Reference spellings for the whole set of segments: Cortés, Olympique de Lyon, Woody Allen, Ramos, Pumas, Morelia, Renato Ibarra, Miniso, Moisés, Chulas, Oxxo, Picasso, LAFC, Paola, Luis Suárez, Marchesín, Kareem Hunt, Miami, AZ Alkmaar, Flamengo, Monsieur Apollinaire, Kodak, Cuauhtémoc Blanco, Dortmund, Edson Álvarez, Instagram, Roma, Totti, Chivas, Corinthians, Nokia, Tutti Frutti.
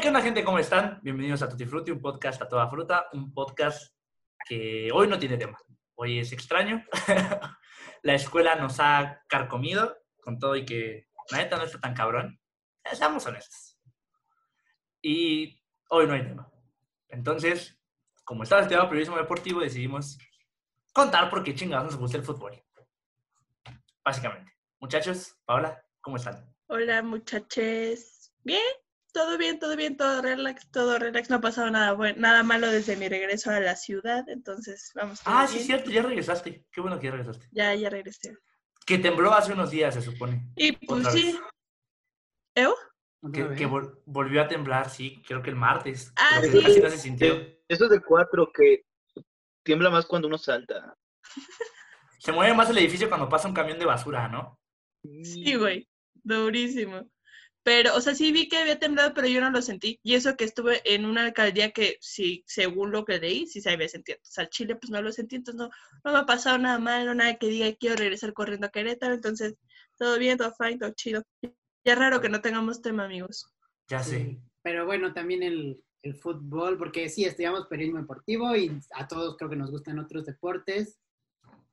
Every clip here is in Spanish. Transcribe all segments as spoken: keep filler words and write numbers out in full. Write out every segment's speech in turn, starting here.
¿Qué onda, gente? ¿Cómo están? Bienvenidos a Tutti Frutti, un podcast a toda fruta, un podcast que hoy no tiene tema. Hoy es extraño. La escuela nos ha carcomido con todo y que la neta no está tan cabrón. Estamos honestos. Y hoy no hay tema. Entonces, como estaba estudiando periodismo deportivo, decidimos contar por qué chingados nos gusta el fútbol. Básicamente. Muchachos, Paola, ¿cómo están? Hola, muchaches. Bien, todo bien, todo bien, todo relax, todo relax. No ha pasado nada bueno, nada malo desde mi regreso a la ciudad, entonces vamos. Ah, sí, bien. Cierto, ya regresaste. Qué bueno que ya regresaste. Ya, ya regresé. Que tembló hace unos días, se supone. Y pues sí. ¿Eu? Que, que vol- volvió a temblar, sí, creo que el martes. Ah, sí. Casi no se sintió. Eso es de cuatro, que tiembla más cuando uno salta. Se mueve más el edificio cuando pasa un camión de basura, ¿no? Sí, güey, durísimo. Pero, o sea, sí vi que había temblado, pero yo no lo sentí. Y eso que estuve en una alcaldía que, sí, según lo que leí, sí se había sentido. O sea, al Chile, pues no lo sentí, entonces no, no me ha pasado nada malo, nada que diga quiero regresar corriendo a Querétaro. Entonces, todo bien, todo fine, todo chido. Ya es raro que no tengamos tema, amigos. Ya sé. Sí, pero bueno, también el, el fútbol, porque sí, estudiamos periodismo deportivo y a todos creo que nos gustan otros deportes.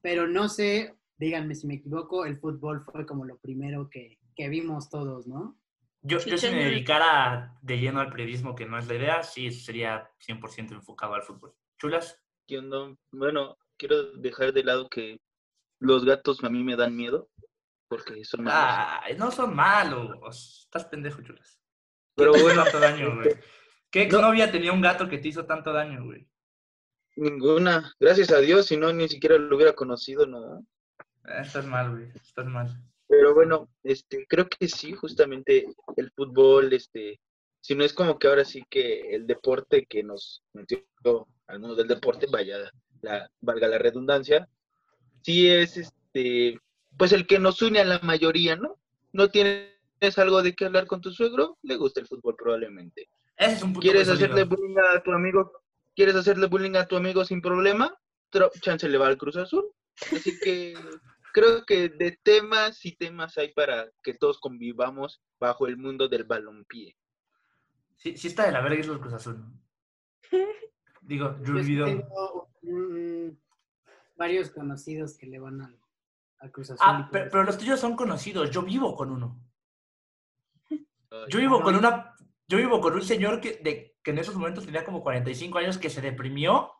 Pero no sé, díganme si me equivoco, el fútbol fue como lo primero que, que vimos todos, ¿no? Yo, yo si me dedicara de lleno al periodismo, que no es la idea, sí sería cien por ciento enfocado al fútbol. ¿Chulas? Yo no, bueno, quiero dejar de lado que los gatos a mí me dan miedo, porque son malos. Ah, no son malos. Estás pendejo, Chulas. Pero bueno, tanto daño, güey. ¿Qué exnovia tenía un gato que te hizo tanto daño, güey? Ninguna, gracias a Dios, si no ni siquiera lo hubiera conocido, ¿no? Estás mal, güey, estás mal. Pero bueno, este, creo que sí, justamente el fútbol, este, si no es como que ahora sí que el deporte que nos metió al mundo del deporte, vaya, la, valga la redundancia, sí es, este, pues el que nos une a la mayoría, ¿no? No tienes algo de qué hablar con tu suegro, le gusta el fútbol probablemente. Ese es un punto. ¿Quieres hacerle bullying a tu amigo? ¿Quieres hacerle bullying a tu amigo sin problema? Chance le va al Cruz Azul. Así que creo que de temas y temas hay para que todos convivamos bajo el mundo del balompié. Sí, sí está de la verga es el Cruz Azul. Digo, yo olvido. Tengo um, varios conocidos que le van al, al Cruz Azul. Ah, pero, pero los tuyos son conocidos. Yo vivo con uno. Yo vivo con una... Yo vivo con un señor que, de, que en esos momentos tenía como cuarenta y cinco años que se deprimió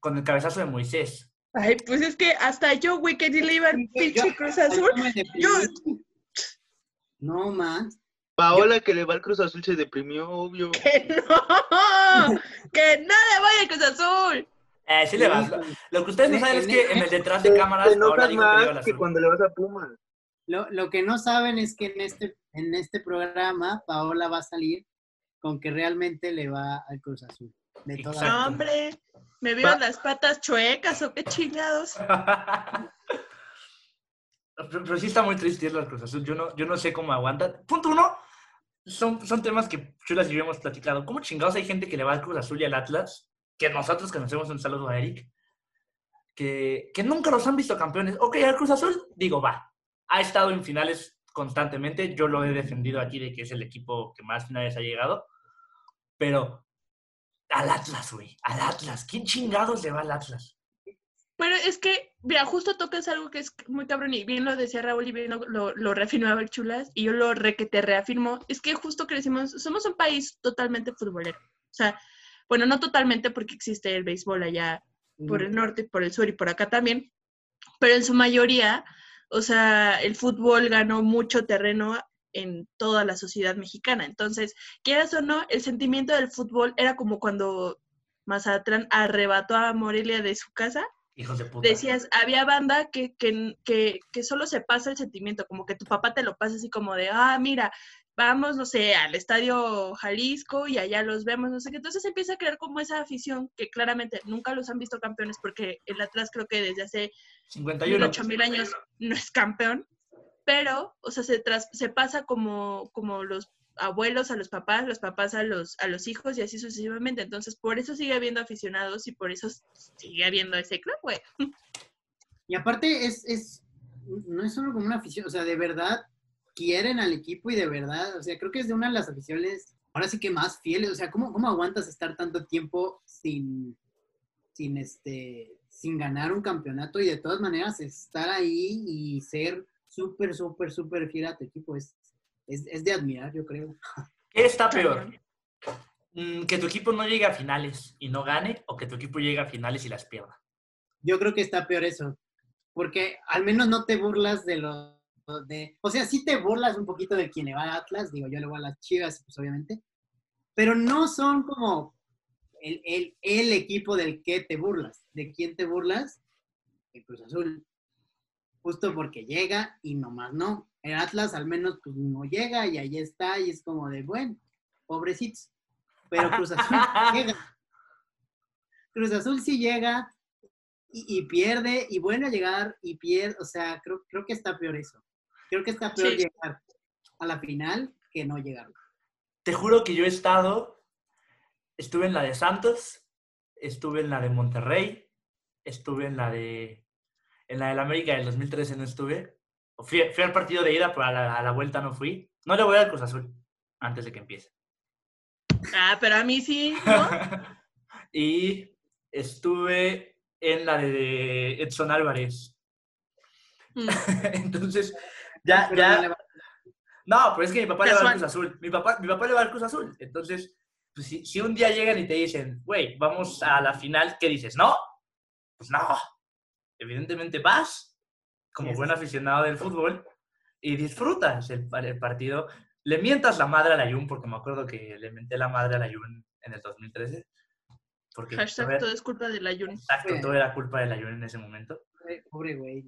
con el cabezazo de Moisés. Ay, pues es que hasta yo, güey, que ni le iba al pinche Cruz Azul. Yo... No, más. Paola, yo... que le va al Cruz Azul, se deprimió, obvio. ¡Que no! ¡Que no le vaya al Cruz Azul! Eh, sí le vas. Lo, lo que ustedes no saben es que en el detrás de cámaras... Te enojas más que cuando le vas a Pumas. Lo, lo que no saben es que en este, en este programa Paola va a salir con que realmente le va al Cruz Azul. De toda la... ¡Hombre! ¿Me vieron las patas chuecas o qué chingados? pero, pero sí está muy triste irle al Cruz Azul. Yo no, yo no sé cómo aguanta. Punto uno, son, son temas que Chulas y yo hemos platicado. ¿Cómo chingados hay gente que le va al Cruz Azul y al Atlas? Que nosotros conocemos, un saludo a Eric. Que, que nunca los han visto campeones. Ok, al Cruz Azul, digo, va. Ha estado en finales constantemente. Yo lo he defendido aquí de que es el equipo que más finales ha llegado. Pero al Atlas, güey. Al Atlas. ¿Quién chingados le va al Atlas? Pero es que, mira, justo tocas algo que es muy cabrón. Y bien lo decía Raúl y bien lo, lo, lo reafirmaba el Chulas. Y yo lo re que te reafirmo. Es que justo crecimos. Somos un país totalmente futbolero. O sea, bueno, no totalmente porque existe el béisbol allá mm. por el norte, por el sur y por acá también. Pero en su mayoría... O sea, el fútbol ganó mucho terreno en toda la sociedad mexicana. Entonces, quieras o no, el sentimiento del fútbol era como cuando Mazatlán arrebató a Morelia de su casa. Hijos de puta. Decías, había banda que, que, que, que solo se pasa el sentimiento, como que tu papá te lo pasa así como de, ah, mira, vamos, no sé, al Estadio Jalisco y allá los vemos, no sé qué. Entonces empieza a crear como esa afición que claramente nunca los han visto campeones porque el Atlas creo que desde hace ocho mil años no es campeón, pero, o sea, se, tras, se pasa como, como los abuelos a los papás, los papás a los, a los hijos y así sucesivamente. Entonces, por eso sigue habiendo aficionados y por eso sigue habiendo ese club, güey. Y aparte, es, es no es solo como una afición, o sea, de verdad quieren al equipo y de verdad, o sea, creo que es de una de las aficiones ahora sí que más fieles. O sea, ¿cómo, cómo aguantas estar tanto tiempo sin, sin, este, sin ganar un campeonato? Y de todas maneras, estar ahí y ser súper, súper, súper fiel a tu equipo es, es, es de admirar, yo creo. ¿Qué está peor? ¿Que tu equipo no llegue a finales y no gane, o que tu equipo llegue a finales y las pierda? Yo creo que está peor eso, porque al menos no te burlas de los... De, o sea, sí te burlas un poquito de quien le va a Atlas, digo, yo le voy a las Chivas, pues obviamente, pero no son como el, el, el equipo del que te burlas. ¿De quién te burlas? El Cruz Azul. Justo porque llega y nomás no. El Atlas al menos pues no llega y ahí está y es como de, bueno, pobrecitos. Pero Cruz Azul llega. Cruz Azul sí llega y, y pierde y vuelve a llegar y pierde. O sea, creo, creo que está peor eso. Creo que está peor sí. llegar a la final que no llegar. Te juro que yo he estado, estuve en la de Santos, estuve en la de Monterrey, estuve en la de, en la del América del dos mil trece no estuve. Fui, fui al partido de ida, pero a la, a la vuelta no fui. No le voy al Cruz Azul antes de que empiece. Ah, pero a mí sí, ¿no? Y estuve en la de Edson Álvarez. Mm. Entonces, ya, ya... No, pero es que mi papá Casual. le va al Cruz Azul. Mi papá, mi papá le va al Cruz Azul. Entonces, pues si, si un día llegan y te dicen, güey, vamos a la final, ¿qué dices? ¿No? Pues no. Evidentemente vas, como buen aficionado del fútbol, y disfrutas el, el partido... Le mientas la madre a la Jun, porque me acuerdo que le menté la madre a la Jun en el dos mil trece. Porque Hashtag era... todo es culpa de la Jun. Exacto, todo era culpa de la Jun en ese momento. Pobre güey.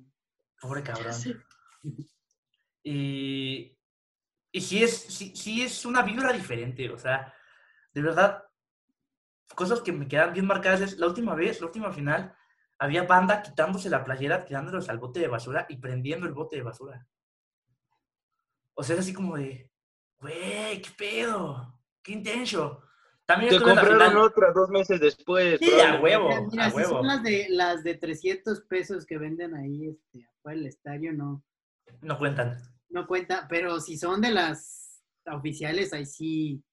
Pobre cabrón. Sí. Y, y sí, es, sí, sí es una vibra diferente, o sea, de verdad, cosas que me quedan bien marcadas es la última vez, la última final, había banda quitándose la playera, tirándolos al bote de basura y prendiendo el bote de basura. O sea, es así como de... Güey, qué pedo, qué intenso. También te compraron otra dos meses después. Sí, a huevo, mira, mira, a si huevo. Son las de, las de trescientos pesos que venden ahí, este, afuera del estadio, no. No cuentan. No cuenta, pero si son de las oficiales, ahí sí,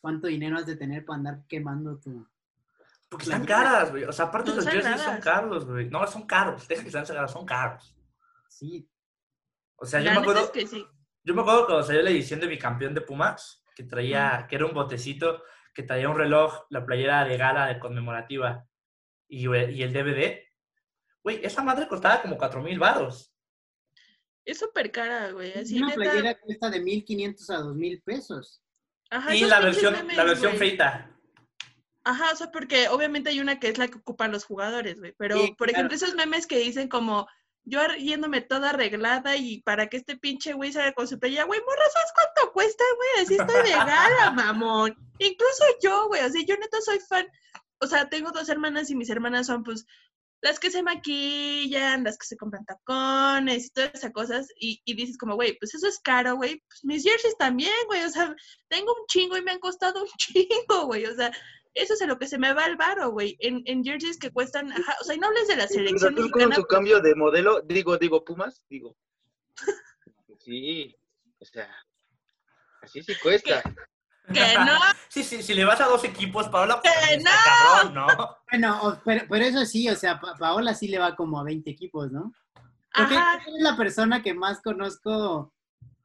¿cuánto dinero has de tener para andar quemando tu...? Porque están caras, güey. O sea, aparte no los jerseys son caros, güey. No, son caros. Deja que sean sagradas, son caros. Sí. O sea, la yo me acuerdo... Es que sí. Yo me acuerdo cuando salió la edición de mi campeón de Pumas, que traía, que era un botecito, que traía un reloj, la playera de gala de conmemorativa y, y el D V D. Güey, esa madre costaba como cuatro mil varos. Es súper cara, güey. Una playera cuesta de mil quinientos a dos mil pesos. Ajá, y la versión, memes, la versión feita. Ajá, o sea, porque obviamente hay una que es la que ocupan los jugadores, güey. Pero, sí, por ejemplo, claro. Esos memes que dicen como... Yo yéndome toda arreglada y para que este pinche güey salga con su playa, güey, morra, ¿sabes cuánto cuesta, güey? Así estoy de gala, mamón. Incluso yo, güey, o sea, yo neta soy fan. O sea, tengo dos hermanas y mis hermanas son, pues, las que se maquillan, las que se compran tacones y todas esas cosas. Y, y dices como, güey, pues eso es caro, güey. Pues mis jerseys también, güey. O sea, tengo un chingo y me han costado un chingo, güey. O sea... Eso es a lo que se me va el varo, güey. En, en jerseys que cuestan... Ajá, o sea, y no hables de la selección mexicana. Con su cambio de modelo, digo, digo, Pumas, digo. Sí, o sea, así sí cuesta. Que, que no. Sí, sí, si le vas a dos equipos, Paola... Pues, ¡que no! Cabrón, ¿no? Bueno, pero, pero eso sí, o sea, pa- Paola sí le va como a veinte equipos, ¿no? Porque ajá. Es la persona que más conozco...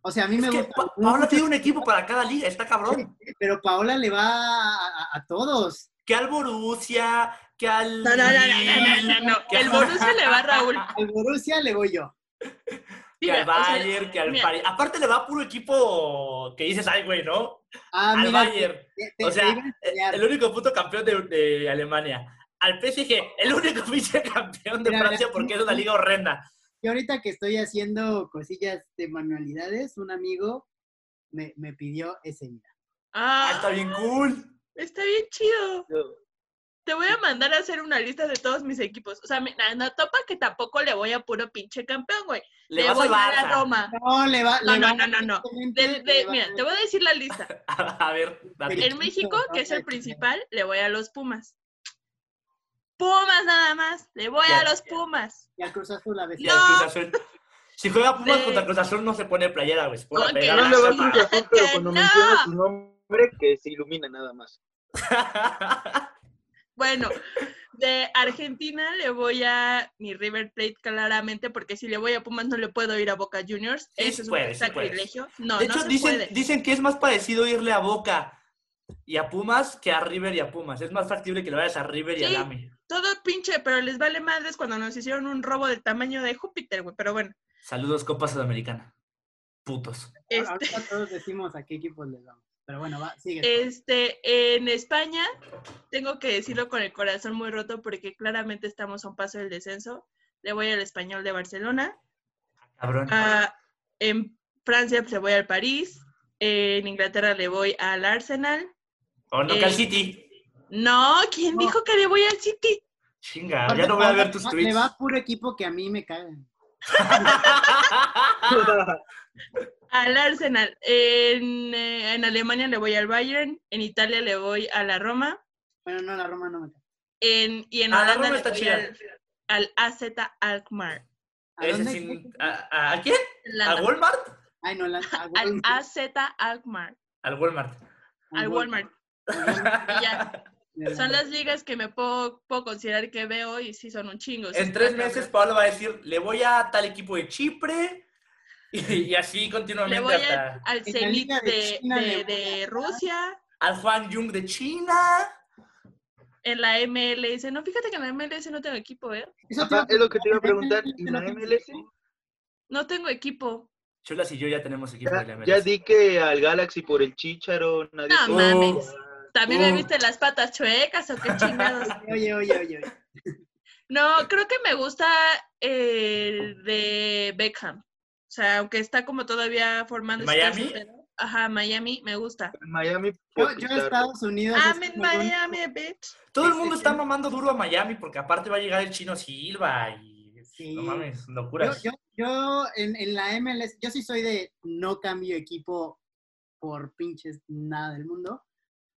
O sea, a mí es me gusta... Pa- Paola tiene un equipo para cada liga, está cabrón. Pero Paola le va a, a, a todos. Que al Borussia, que al... No, no, no, no, no, no, no. Que el Borussia le va a Raúl. Al Borussia le voy yo. Mira, que al Bayern, o sea, que al París. Aparte le va a puro equipo que dices, ay, güey, ¿no? Ah, al mira, Bayern. Te, te, o sea, el único puto campeón de, de Alemania. Al P S G, el único vicecampeón de mira, Francia mira, porque mira, es una liga horrenda. Y ahorita que estoy haciendo cosillas de manualidades, un amigo me, me pidió ese mira. Ah, está bien cool. Está bien chido. No. Te voy a mandar a hacer una lista de todos mis equipos. O sea, la, la topa que tampoco le voy a puro pinche campeón, güey. Le, le voy a, a Roma. No, le va. No, le no, va, no, no, no. De, de, va, mira, te voy a decir la lista. A ver. Dame. En México, que es el principal, le voy a los Pumas. Pumas nada más, le voy yeah, a los Pumas. Y al Cruz Azul a veces. No. Cruz Azul. Si juega Pumas contra Cruz Azul no se pone playera, güey. No, no le va a Cruz Azul, pero cuando mencionas su nombre nombre que se ilumina nada más. Bueno, de Argentina le voy a mi River Plate claramente, porque si le voy a Pumas no le puedo ir a Boca Juniors. Sí, eso es puede, un sacrilegio. Sí no, de no hecho, se dicen, puede. dicen que es más parecido irle a Boca y a Pumas que a River y a Pumas. Es más factible que le vayas a River y sí, a Lame. Todo pinche, pero les vale madres cuando nos hicieron un robo del tamaño de Júpiter, güey. Pero bueno. Saludos, Copa Sudamericana. Putos. Este... Ahora todos decimos a qué equipos les vamos. Pero bueno, va, sigue. Este, en España, tengo que decirlo con el corazón muy roto porque claramente estamos a un paso del descenso. Le voy al Español de Barcelona. Cabrón. Ah, en Francia pues, le voy al París. En Inglaterra le voy al Arsenal. O no, eh, que al City. No, ¿quién no. dijo que le voy al City? Chinga, ya no voy a ver tus tweets. Le va a puro equipo que a mí me cagan. Al Arsenal. En, eh, en Alemania le voy al Bayern. En Italia le voy a la Roma. Bueno, no, la Roma no me cae. En, y en Holanda Roma le está voy chida. al, al A Z Alkmaar. ¿A, sin, ¿A, a quién? ¿Al Walmart? Ay, no, la, a Walmart. Al A Z Alkmaar. Al Walmart. Al Walmart. Y ya. Son las ligas que me puedo, puedo considerar que veo y sí son un chingo. En tres meses Paola va a decir, le voy a tal equipo de Chipre y, y así continuamente. Le voy hasta... al Zenit de, de, de, de Rusia. Al Juan Jung de China. En la M L S. No, fíjate que en la M L S no tengo equipo, ¿eh? Papá, es lo que te iba a preguntar. ¿En la M L S? No tengo equipo. Chulas y yo ya tenemos equipo ya, de la M L S. Ya di que al Galaxy por el Chícharo. Nadie no puede... mames. ¿También uh. me viste las patas chuecas o qué chingados? Oye, oye, oye, oye. No, creo que me gusta el de Beckham. O sea, aunque está como todavía formando... ¿Miami? Caso, ajá, Miami, me gusta. Miami... Yo, yo en Estados Unidos... I'm in Miami, con... bitch. Todo el mundo está mamando duro a Miami porque aparte va a llegar el Chino Silva y... Sí. No mames, locuras. Yo, yo, yo en, en la M L S... Yo sí soy de no cambio equipo por pinches nada del mundo.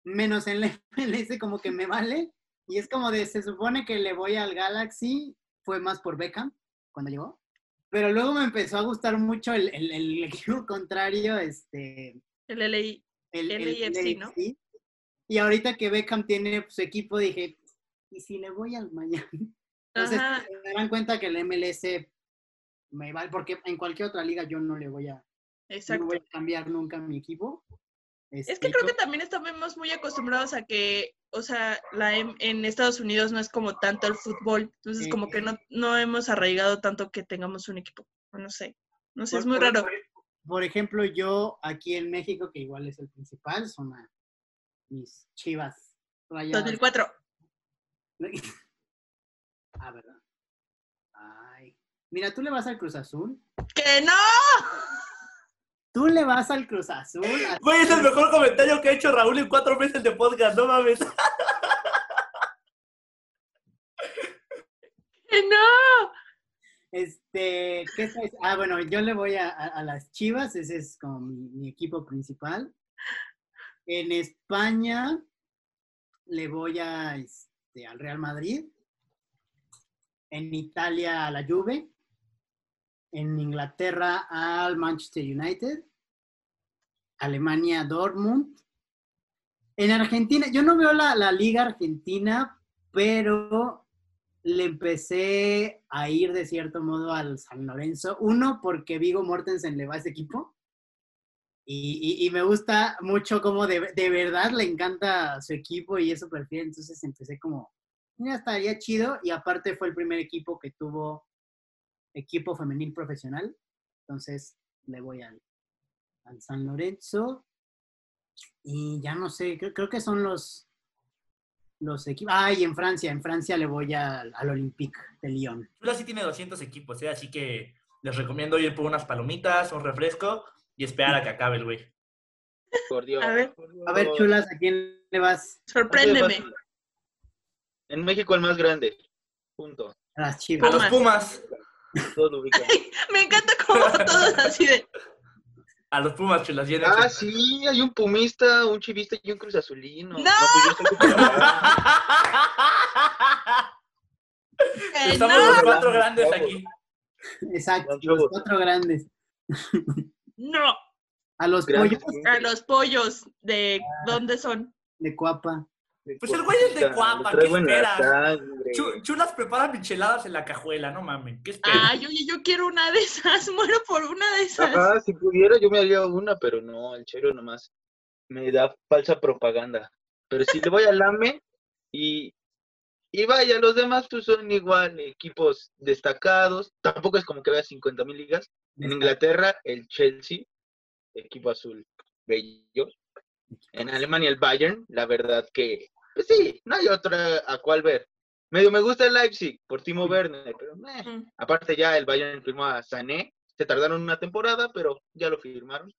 Menos en la M L S como que me vale. Y es como de, se supone que le voy al Galaxy, fue más por Beckham, cuando llegó. Pero luego me empezó a gustar mucho el, el, el equipo contrario, este... El L A F C, el, el ¿no? Y ahorita que Beckham tiene su equipo, dije, ¿y si le voy al Miami? Entonces, me dan cuenta que el M L S me vale, porque en cualquier otra liga yo no le voy a... Exacto. No voy a cambiar nunca mi equipo. Es, es que creo que también estamos muy acostumbrados a que, o sea, la en, en Estados Unidos no es como tanto el fútbol. Entonces, eh, como que no, no hemos arraigado tanto que tengamos un equipo. No sé, no sé, por, es muy por, raro. Por, por ejemplo, yo aquí en México, que igual es el principal, son a mis Chivas. Rayadas. dos mil cuatro. Ah, ¿verdad? Ay. Mira, ¿tú le vas al Cruz Azul? ¡Que no! Tú le vas al Cruz Azul. Güey, es el mejor comentario que ha hecho Raúl en cuatro meses de podcast, no mames. ¡No! Este, ¿qué es? Ah, bueno, yo le voy a, a, a las Chivas, ese es como mi, mi equipo principal. En España le voy a, este, al Real Madrid. En Italia a la Juve. En Inglaterra al Manchester United, Alemania Dortmund. En Argentina, yo no veo la, la Liga Argentina, pero le empecé a ir de cierto modo al San Lorenzo. Uno, porque Viggo Mortensen le va a ese equipo. Y, y, y me gusta mucho como de, de verdad le encanta su equipo y eso prefiere. Entonces empecé como, mira, estaría chido. Y aparte fue el primer equipo que tuvo... equipo femenil profesional, entonces le voy al, al San Lorenzo y ya no sé, creo, creo que son los los equipos. Ah, y en Francia, en Francia le voy al, al Olympique de Lyon. Chula sí tiene doscientos equipos, ¿eh? Así que les recomiendo ir por unas palomitas, un refresco y esperar a que acabe el güey. Por Dios. A ver, a ver, Chulas, ¿a quién le vas? Sorpréndeme. En México el más grande. Punto. Las Chivas. A los Pumas. Ay, me encanta como todos así de... A los Pumas, Chulas. Llenas. Ah, sí, hay un pumista, un chivista y un cruzazulino. ¡No! No, pues yo estamos no. los cuatro grandes aquí. Exacto, los cuatro grandes. ¡No! A los Gracias. pollos. A los pollos. ¿De dónde son? De Coapa. De pues Coapa. El güey es de Coapa, ¿qué esperas? Ch- Chulas preparan micheladas en la cajuela, no mames. ¿Qué esperas? Ay, oye, yo quiero una de esas, muero por una de esas. Ajá, si pudiera yo me haría una, pero no, el chero nomás me da falsa propaganda. Pero si le voy al A M E y, y vaya, los demás pues son igual equipos destacados. Tampoco es como que vea cincuenta mil ligas. En Inglaterra, el Chelsea, equipo azul, bello. En Alemania, el Bayern, la verdad que, pues sí, no hay otra a cual ver. Medio me gusta el Leipzig por Timo Werner, pero meh. Aparte ya el Bayern firmó a Sané. Se tardaron una temporada, pero ya lo firmaron.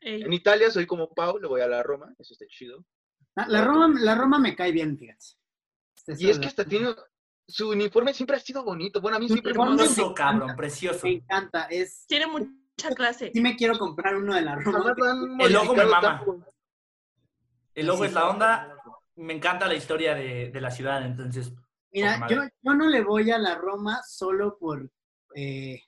Ey. En Italia soy como Pau, le voy a la Roma, eso está chido. La, la, Roma, la Roma me cae bien, fíjate. Este y es que hasta tiene... Su uniforme siempre ha sido bonito. Bueno, a mí siempre... Hermoso, cabrón, precioso. Me encanta, es... Tiene mucha clase. Sí me quiero comprar uno de la Roma. El logo me mama. El logo es la onda. Me encanta la historia de, de la ciudad, entonces... Mira, yo, yo no le voy a la Roma solo por... Eh,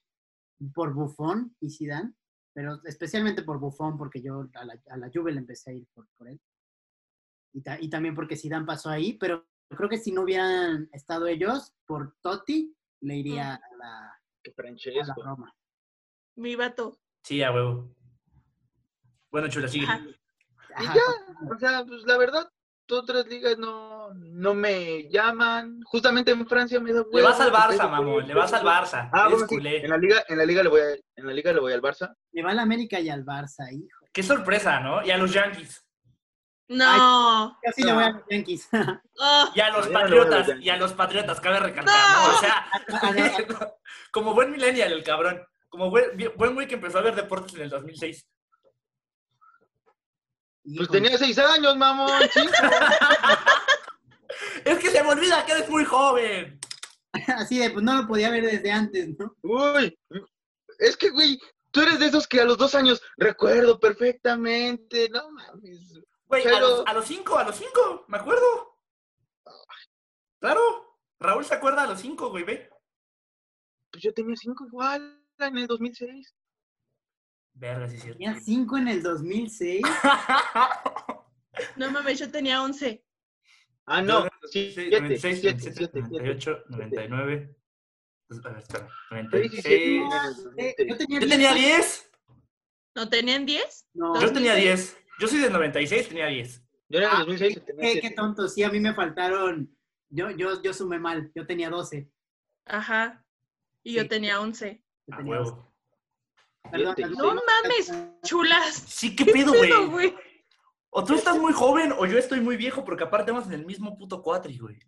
por Buffon y Zidane. Pero especialmente por Buffon, porque yo a la, a la Juve le empecé a ir por, por él. Y, ta, y también porque Zidane pasó ahí, pero creo que si no hubieran estado ellos, por Totti, le iría a la, a la Roma. Mi vato. Sí, a huevo. Bueno, Chula, sigue. Ajá. Y Ajá. ya, o sea, pues la verdad, otras ligas no, no me llaman. Justamente en Francia me da huevo. Le vas al Barça, mamón, le vas al Barça. Ah, bueno, sí. En la liga, en la liga le voy a, en la liga le voy al Barça. Le va al América y al Barça, hijo. Qué sorpresa, ¿no? Y a los Yankees. No. Ay, casi no. Le voy a los Yankees. Oh. Y a los no, Patriotas, no a y a los Patriotas, cabe recalcar, no. ¿no? O sea, como buen millennial el cabrón, como buen, buen güey que empezó a ver deportes en el dos mil seis. Pues tenía seis años, mamón. Es que se me olvida que eres muy joven. Así de, pues no lo podía ver desde antes, ¿no? Uy, es que güey, tú eres de esos que a los dos años recuerdo perfectamente, no mames. Güey, Pero... a, los, a los cinco, a los cinco, me acuerdo. Claro, Raúl se acuerda a los cinco, güey, ve. Pues yo tenía cinco igual en el dos mil seis. Verga, sí es cierto. ¿Tenía cinco en el dos mil seis? No mames, yo tenía once. Ah, no, noventa y seis, noventa y siete, noventa y ocho, noventa y nueve. A ver, espera, noventa y seis. Yo tenía diez. ¿No tenían diez? No. Yo tenía diez. Yo soy del noventa y seis, tenía diez. Yo era del dos mil seis, tenía diez. Qué tonto, sí, a mí me faltaron... Yo, yo, yo sumé mal, yo tenía doce. Ajá, y sí. Yo tenía once. Yo tenía ah, huevo. Perdón, te... No mames, Chulas. Sí, qué, ¿Qué pedo, güey. O tú estás muy joven o yo estoy muy viejo, porque aparte vamos en el mismo puto cuatri, güey.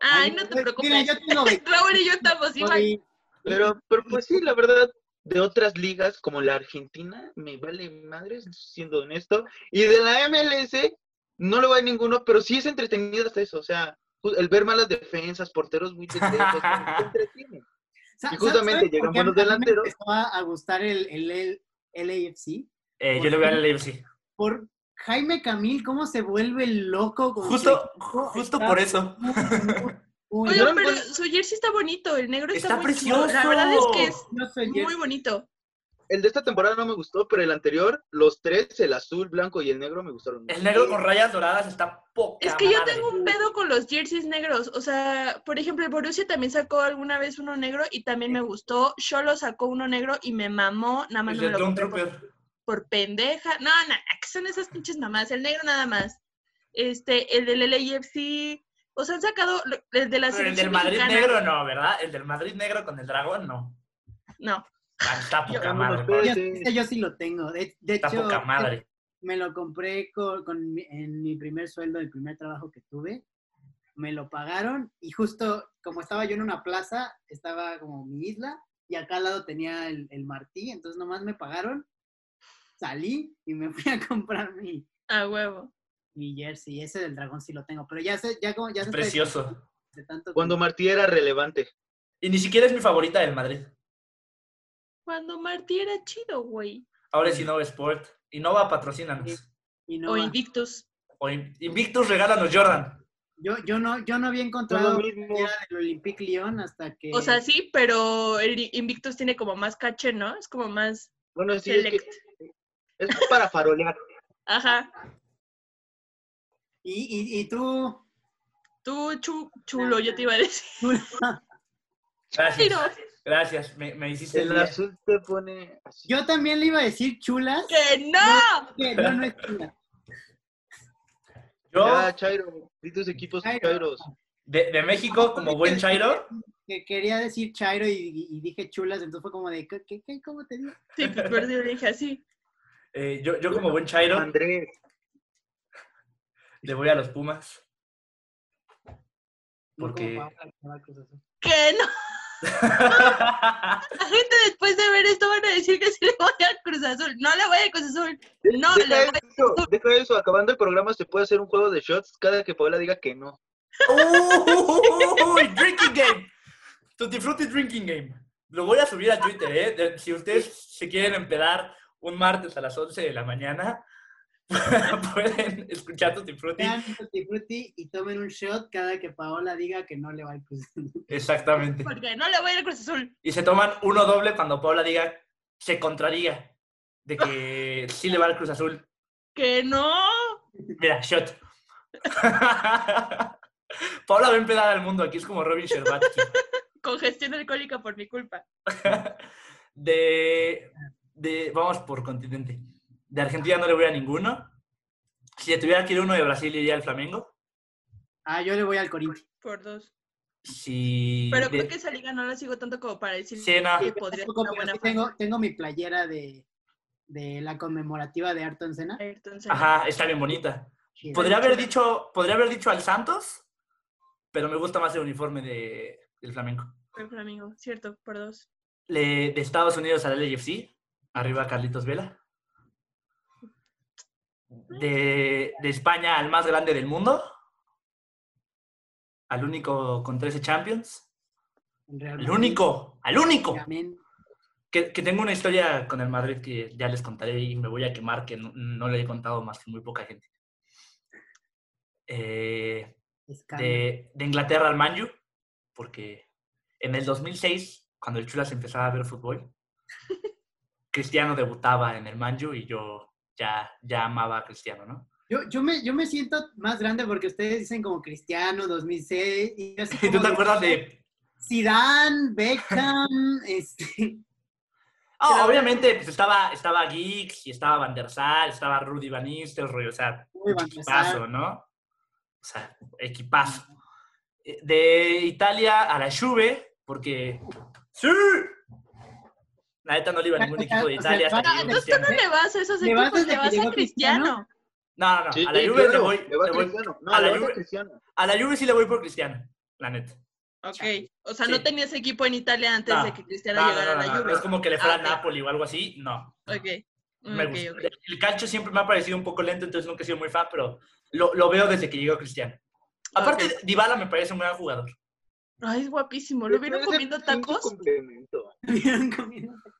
Ay, Ay, no te preocupes. Mira, yo tengo... Raúl y yo estamos igual. Pero, pero pues sí, la verdad... De otras ligas, como la Argentina, me vale madres, siendo honesto. Y de la M L S, no lo va a ninguno, pero sí es entretenido hasta eso. O sea, el ver malas defensas, porteros muy tendencios, se entretiene. Y justamente llegan buenos delanteros. ¿Te va a gustar el, el, el L A F C? Eh, yo le voy al L A F C. Por Jaime Camil, ¿cómo se vuelve loco? Con justo justo por eso. Uy, Oye, pero voy... su jersey está bonito, el negro está, está muy precioso. Chido. La verdad es que es no muy bonito. El de esta temporada no me gustó, pero el anterior, los tres, el azul, blanco y el negro me gustaron. El negro con rayas doradas está poca Es que madre. Yo tengo un pedo con los jerseys negros. O sea, por ejemplo, el Borussia también sacó alguna vez uno negro y también me gustó. Solo sacó uno negro y me mamó. Nada más no me lo compré por, por pendeja. No, no, ¿qué son esas pinches mamás? El negro nada más. Este, el del L A F C... O sea, han sacado el de la Pero el del Madrid mexicana. Negro no, ¿verdad? El del Madrid negro con el dragón no. No. Está poca yo, madre. Yo, yo, yo sí lo tengo. De, de Está hecho, poca madre. Me lo compré con, con en mi primer sueldo, el primer trabajo que tuve. Me lo pagaron y justo como estaba yo en una plaza, estaba como mi isla y acá al lado tenía el, el Martí. Entonces nomás me pagaron, salí y me fui a comprar mi... A huevo. Mi jersey, ese del dragón sí lo tengo, pero ya sé, ya como ya es se precioso. Está de tanto Cuando Martí era relevante. Y ni siquiera es mi favorita del Madrid. Cuando Martí era chido, güey. Ahora es Innova Sport. Innova, patrocínanos. Innova. O Invictus. O in, Invictus, regálanos, Jordan. Yo, yo, no, yo no había encontrado ya el Olympique Lyon hasta que... O sea, sí, pero el Invictus tiene como más caché, ¿no? Es como más... Bueno, sí, select. Es que... Es para farolear. Ajá. ¿Y, y, y tú? Tú, chu, chulo, yo te iba a decir. Gracias. No. Gracias, me, me hiciste el, el azul te pone así. Yo también le iba a decir chulas. ¡Que no! No, que, no, no es chula. Yo, ya, Chairo, di tus equipos Chairo. Chairos. De, de México, como buen Chairo. Que quería decir Chairo y, y dije chulas, entonces fue como de, ¿qué, qué, cómo te digo? Sí, por si lo dije así. Eh, yo, yo como buen Chairo, Andrés, le voy a los Pumas. Porque... ¡Que no! La gente después de ver esto van a decir que sí le voy al Cruz Azul. No le voy al Cruz Azul. No deja le voy eso, al Cruz Azul. Deja eso. Acabando el programa se puede hacer un juego de shots cada que Paola diga que no. ¡Oh! Drinking game. Tutti Frutti drinking game. Lo voy a subir a Twitter, ¿eh? Si ustedes se quieren empedar un martes a las once de la mañana, pueden escuchar Tutti Frutti. Tutti Frutti y tomen un shot cada que Paola diga que no le va al Cruz Azul. Exactamente. Porque no le voy al Cruz Azul. Y se toman uno doble cuando Paola diga, se contraría de que sí le va al Cruz Azul. ¡Que no! Mira, shot. Paola va a empedar al mundo. Aquí es como Robin Scherbatsky. Congestión alcohólica por mi culpa. De, de... Vamos por continente. De Argentina no le voy a ninguno. Si tuviera que ir uno de Brasil, iría al Flamengo. Ah, yo le voy al Corinthians. Por dos. Sí. Pero de... creo que esa liga no la sigo tanto como para decir sí, no. Que podría ser una buena tengo, tengo mi playera de, de la conmemorativa de Ayrton Senna. Ayrton Senna. Ajá, está bien bonita. Sí, podría haber dicho, podría haber dicho al Santos, pero me gusta más el uniforme de, del Flamengo. El Flamengo, cierto, por dos. Le, de Estados Unidos al L A F C. Arriba Carlitos Vela. De, de España al más grande del mundo, al único con trece Champions, al único, al único, que, que tengo una historia con el Madrid que ya les contaré y me voy a quemar que no, no le he contado más que muy poca gente. Eh, de, de Inglaterra al Man U, porque en el dos mil seis, cuando el Chulas empezaba a ver fútbol, Cristiano debutaba en el Man U y yo... Ya, ya amaba a Cristiano, ¿no? Yo, yo, me, yo me siento más grande porque ustedes dicen como Cristiano, dos mil seis... ¿Y así como tú te de, acuerdas de...? Zidane, Beckham... este... Oh, obviamente, pues estaba, estaba Giggs, y estaba Van der Sar, estaba Rudy Van Nistelrooy, o sea, Uy, equipazo, ¿no? O sea, equipazo. De Italia a la Juve, porque... ¡Sí! La neta no le iba a ningún equipo de Italia. O sea, hasta no, entonces Cristiano. Tú no le vas a esos equipos, le vas, le vas a Cristiano. No, no, no. Sí, a la Juve claro, le voy. Le, le voy Cristiano. No, a la Juve, Cristiano. A la Juve sí le voy por Cristiano, la neta. Ok, o sea, sí. No tenías equipo en Italia antes no, de que Cristiano no, llegara no, no, a la Juve. No, no es como que le fuera ah, a Napoli okay. o algo así, no. Ok. Me okay, gusta. Okay. El calcio siempre me ha parecido un poco lento, entonces nunca he sido muy fan, pero lo, lo veo desde que llegó Cristiano. Aparte, okay. Dybala me parece un gran jugador. Ay, es guapísimo. ¿Lo vieron comiendo tacos? ¿Lo vieron comiendo tacos?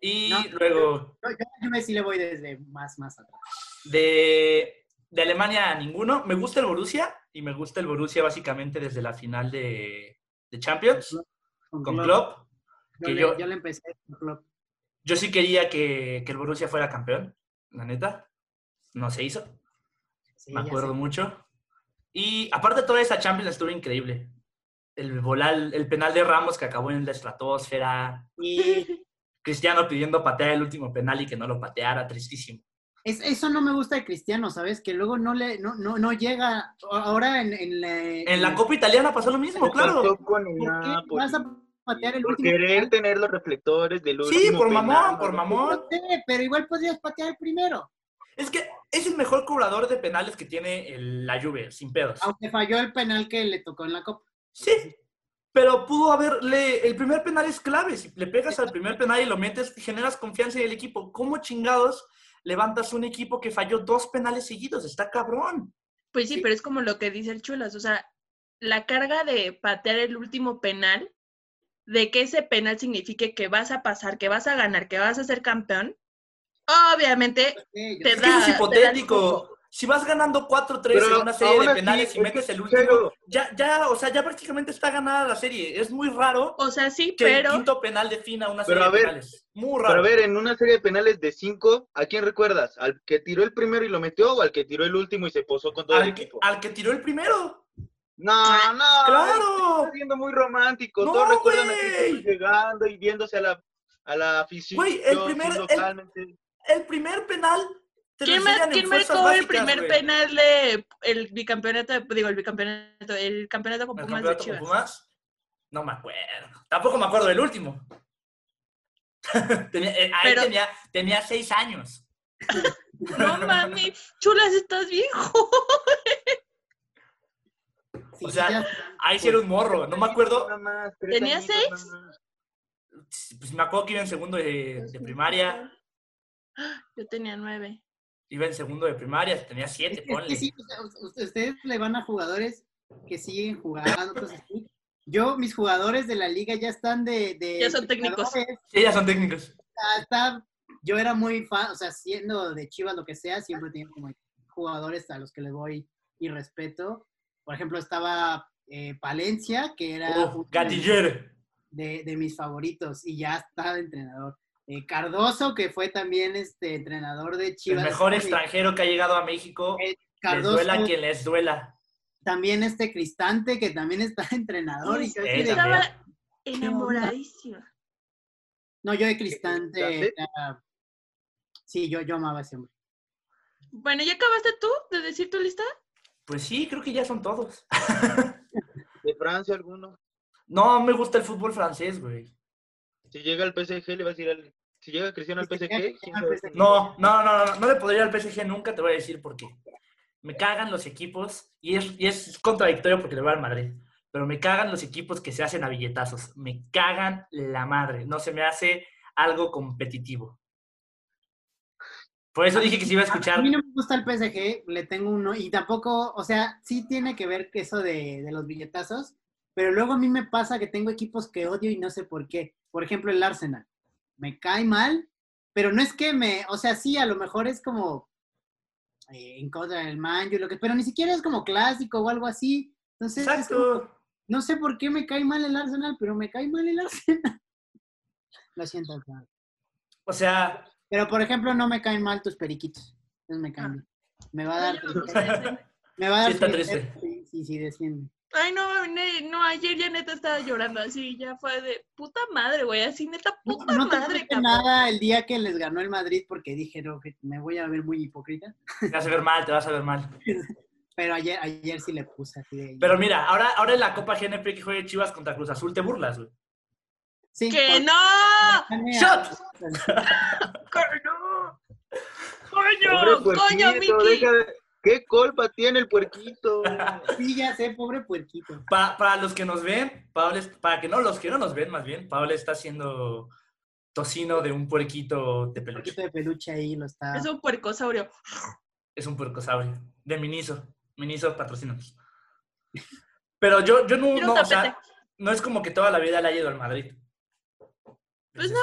Y no, luego... Yo, yo, yo sí le voy desde más, más atrás. De, de Alemania a ninguno. Me gusta el Borussia. Y me gusta el Borussia básicamente desde la final de, de Champions. Con, con Klopp. Klopp yo, que le, yo, yo le empecé con Klopp. Yo sí quería que, que el Borussia fuera campeón. La neta. No se hizo. Sí, me acuerdo sí. mucho. Y aparte toda esa Champions estuvo increíble. El, volar, el penal de Ramos que acabó en la estratosfera. Y Cristiano pidiendo patear el último penal y que no lo pateara, tristísimo. Es, eso no me gusta de Cristiano, ¿sabes? Que luego no le no, no, no llega. Ahora en, en la... En, en la Copa Italiana pasó lo mismo, claro. ¿Por qué vas a patear el por último querer penal? Tener los reflectores del último sí, por penal, mamón, por mamón. Pero igual podrías patear el primero. Es que es el mejor cobrador de penales que tiene el, la Juve, sin pedos. Aunque falló el penal que le tocó en la Copa. Sí, pero pudo haberle... El primer penal es clave. Si le pegas al primer penal y lo metes, generas confianza en el equipo. ¿Cómo chingados levantas un equipo que falló dos penales seguidos? Está cabrón. Pues sí, sí, pero es como lo que dice el Chulas. O sea, la carga de patear el último penal, de que ese penal signifique que vas a pasar, que vas a ganar, que vas a ser campeón, obviamente sí, te, da, te da... Es hipotético. si vas ganando cuatro tres en una serie de penales sí, y metes el último, pero... ya, ya, o sea, ya prácticamente está ganada la serie. Es muy raro o sea, sí, que pero... el quinto penal defina una pero serie a ver, de penales. Muy raro. Pero a ver, en una serie de penales de cinco, ¿a quién recuerdas? ¿Al que tiró el primero y lo metió o al que tiró el último y se posó con todo al el que, equipo? Al que tiró el primero. No, no. ¡Claro! Está siendo muy romántico. No, todos recuerdan a Cristiano llegando y viéndose a la, a la afición. Güey, el primer, el, el primer penal... ¿Quién, mar, ¿quién marcó básicas, el primer wey? penal de el bicampeonato, digo, el bicampeonato, el campeonato con Pumas de Chivas? Pumas? No me acuerdo. Tampoco me acuerdo del último. tenía, eh, ahí Pero... tenía, tenía seis años. No mami, Chulas, estás viejo. O sea, ahí sí era un morro, no me acuerdo. ¿Tenía seis? Pues me acuerdo que iba en segundo de, de primaria. Yo tenía nueve. Iba en segundo de primaria, tenía siete, es que, ponle. Sí, ustedes le van a jugadores que siguen jugando, cosas así. Yo, mis jugadores de la liga ya están de... de ya son técnicos. Sí, ya son técnicos. Hasta, yo era muy fan, o sea, siendo de Chivas, lo que sea, siempre tenía como jugadores a los que les voy y respeto. Por ejemplo, estaba eh, Palencia, que era... Oh, gatillero. De, de mis favoritos, y ya está de entrenador. Eh, Cardoso, que fue también este entrenador de Chivas. El mejor extranjero que ha llegado a México. Eh, Cardoso, les duela quien les duela. También este Cristante, que también está entrenador. Sí, y yo sí estaba de... enamoradísimo. No, yo de Cristante. Era... Sí, yo, yo amaba a ese hombre. Bueno, ¿ya acabaste tú de decir tu lista? Pues sí, creo que ya son todos. ¿De Francia alguno? No, me gusta el fútbol francés, güey. Si llega al P S G, le vas a ir al... Si llega Cristiano al P S G... No, no, no, no, no le podría ir al P S G nunca, te voy a decir por qué. Me cagan los equipos, y es, y es contradictorio porque le voy al Madrid, pero me cagan los equipos que se hacen a billetazos. Me cagan la madre. No se me hace algo competitivo. Por eso dije que sí iba a escuchar. A mí no me gusta el P S G, le tengo uno, y tampoco... O sea, sí tiene que ver eso de, de los billetazos, pero luego a mí me pasa que tengo equipos que odio y no sé por qué. Por ejemplo, el Arsenal. Me cae mal, pero no es que me... O sea, sí, a lo mejor es como eh, en contra del Man U, lo que, pero ni siquiera es como clásico o algo así. Entonces, como, no sé por qué me cae mal el Arsenal, pero me cae mal el Arsenal. Lo siento, claro. O sea... Pero, por ejemplo, no me caen mal tus periquitos. Entonces me caen. Me va a dar... me va a dar... Sí, está triste. Sí, sí, sí, desciende. Ay, no, no, ayer ya neta estaba llorando así, ya fue de puta madre, güey, así neta puta no, no madre. No nada el día que les ganó el Madrid porque dije, no, que me voy a ver muy hipócrita. Te vas a ver mal, te vas a ver mal. Pero ayer, ayer sí le puse así de... Pero mira, ahora, ahora en la Copa G N P que juega Chivas contra Cruz Azul te burlas, güey. Sí, ¡que no! ¡Shot! ¡Coño! ¡Coño, coño, Miki! ¿Qué culpa tiene el puerquito? Sí, ya sé, pobre puerquito. Pa, para los que nos ven, Paola, para que no, los que no nos ven más bien, Paola está haciendo tocino de un puerquito de peluche. Puerquito de peluche ahí lo está. Es un puercosaurio. Es un puercosaurio. De Miniso. Miniso, patrocínanos. Pero yo, yo no, no, o sea, no es como que toda la vida le haya ido al Madrid. Pues no.